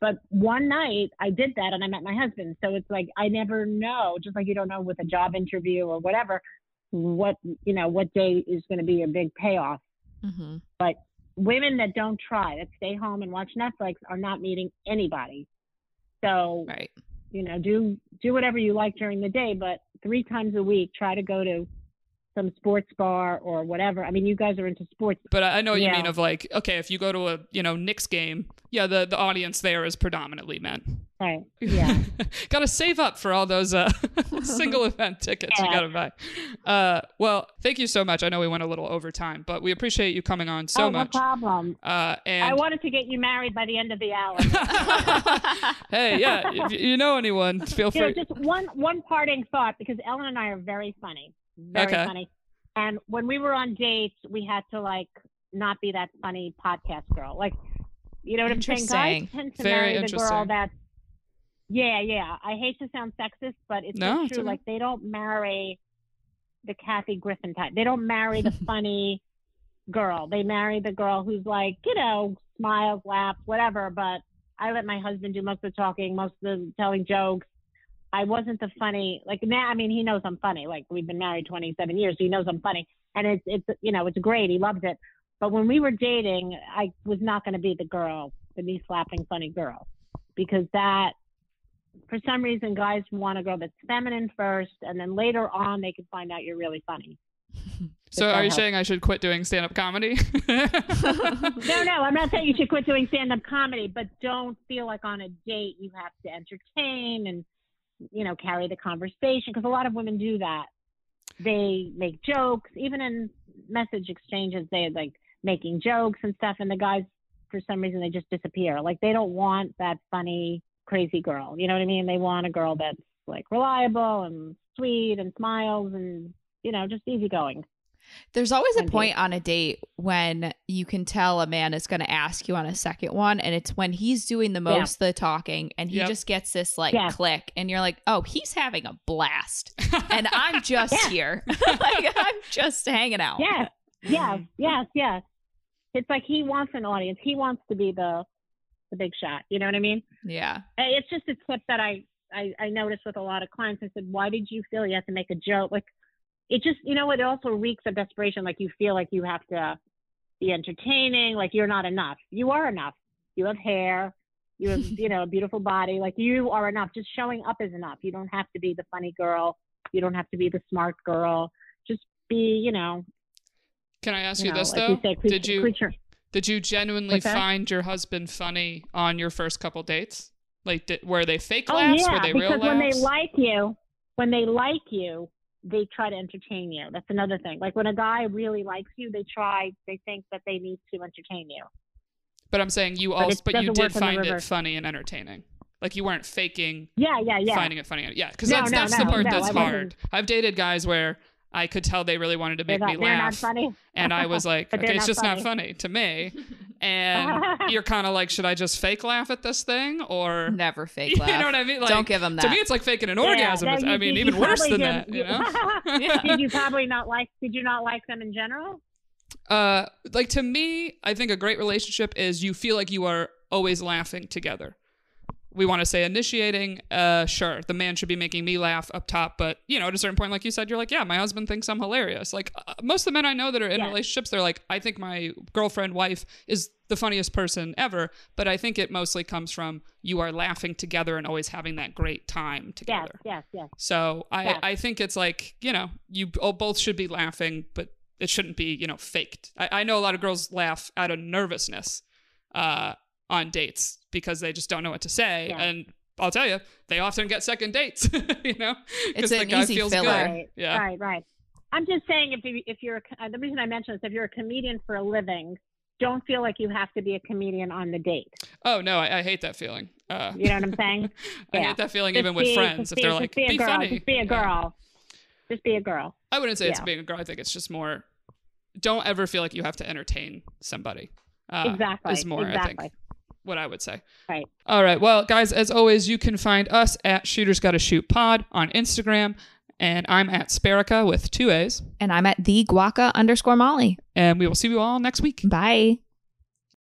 But one night I did that and I met my husband. So it's like, I never know, just like you don't know with a job interview or whatever, what, you know, what day is going to be your big payoff. Mm-hmm. But women that don't try, that stay home and watch Netflix are not meeting anybody. So, right. you know, do, do whatever you like during the day, but three times a week, try to go to some sports bar or whatever. I mean, you guys are into sports. But I know what yeah. you mean of like, okay, if you go to a, you know, Knicks game, yeah, the, the audience there is predominantly men. Right, yeah. Got to save up for all those uh, single event tickets yeah. you got to buy. Uh, well, thank you so much. I know we went a little over time, but we appreciate you coming on so oh, much. Oh, no problem. Uh, and I wanted to get you married by the end of the hour. Hey, yeah, if you know anyone, feel free. You know, just one, one parting thought, because Ellen and I are very funny. Very okay. funny. And when we were on dates, we had to like not be that funny podcast girl. Like, you know what I'm saying? Guys tend to marry the girl that. Yeah, yeah. I hate to sound sexist, but it's no, true. It's like they don't marry the Kathy Griffin type. They don't marry the funny girl. They marry the girl who's like, you know, smiles, laughs, whatever. But I let my husband do most of the talking, most of the telling jokes. I wasn't the funny, like now, I mean, he knows I'm funny. Like we've been married twenty-seven years. So he knows I'm funny and it's, it's, you know, it's great. He loves it. But when we were dating, I was not going to be the girl, the knee slapping funny girl, because that for some reason, guys want a girl that's feminine first. And then later on, they can find out you're really funny. So are you helps. saying I should quit doing stand-up comedy? No, no, I'm not saying you should quit doing stand-up comedy, but don't feel like on a date, you have to entertain and, you know, carry the conversation, because a lot of women do that. They make jokes, even in message exchanges, they like making jokes and stuff. And the guys, for some reason, they just disappear. Like they don't want that funny, crazy girl. You know what I mean? They want a girl that's like reliable and sweet and smiles and, you know, just easygoing. There's always a point on a date when you can tell a man is going to ask you on a second one. And it's when he's doing the most yeah. the talking and he yep. just gets this like yeah. click and you're like, oh, he's having a blast. And I'm just yeah. here. Like I'm just hanging out. Yeah. Yeah. Yes. Yes. It's like he wants an audience. He wants to be the the big shot. You know what I mean? Yeah. It's just a tip that I, I, I noticed with a lot of clients. I said, why did you feel you had to make a joke? Like, it just, you know, it also reeks of desperation. Like you feel like you have to be entertaining, like you're not enough. You are enough. You have hair. You have, you know, a beautiful body. Like you are enough. Just showing up is enough. You don't have to be the funny girl. You don't have to be the smart girl. Just be, you know. Can I ask you, you know, this, like though? You say, creature, did you creature. did you genuinely okay. find your husband funny on your first couple dates? Like, did, were they fake laughs? Oh, yeah, were they real laughs? Because when they like you, when they like you, they try to entertain you. That's another thing. Like when a guy really likes you, they try, they think that they need to entertain you. But I'm saying you also, but, but you did find it funny and entertaining. Like you weren't faking. Yeah, yeah, yeah. Finding it funny. Yeah. Cause no, that's, no, that's no, the part no, that's I hard. I've dated guys where I could tell they really wanted to make not, me laugh. Funny. And I was like, okay, it's just funny. Not funny to me. And you're kind of like, should I just fake laugh at this thing or never fake laugh? You know what I mean? Like, don't give them that. To me, it's like faking an yeah, orgasm. No, you, I mean, you, even you worse than did, that. You, you know? Yeah. Did you probably not like, did you not like them in general? Uh, like to me, I think a great relationship is you feel like you are always laughing together. We want to say initiating, uh, sure, the man should be making me laugh up top, but, you know, at a certain point, like you said, you're like, yeah, my husband thinks I'm hilarious. Like, uh, most of the men I know that are in yeah. relationships, they're like, I think my girlfriend, wife is the funniest person ever, but I think it mostly comes from you are laughing together and always having that great time together. Yes, yes, yes. So I, yes. I think it's like, you know, you both should be laughing, but it shouldn't be, you know, faked. I, I know a lot of girls laugh out of nervousness, uh, on dates because they just don't know what to say. Yeah. And I'll tell you, they often get second dates, you know, because the guy easy feels filler. Good. Right, yeah. right, right. I'm just saying if, you, if you're, uh, the reason I mentioned this, if you're a comedian for a living, don't feel like you have to be a comedian on the date. Oh, no, I, I hate that feeling. Uh, you know what I'm saying? I yeah. hate that feeling just even be, with friends. If be, they're like, be, be girl, funny. Just be a girl. Yeah. Just be a girl. I wouldn't say yeah. it's being a girl. I think it's just more, don't ever feel like you have to entertain somebody. Uh, exactly. Is more, exactly. I think. What I would say. Right. All right. Well, guys, as always, you can find us at Shooters Gotta Shoot Pod on Instagram. And I'm at Sparica with two A's. And I'm at the Guaca underscore Molly. And we will see you all next week. Bye.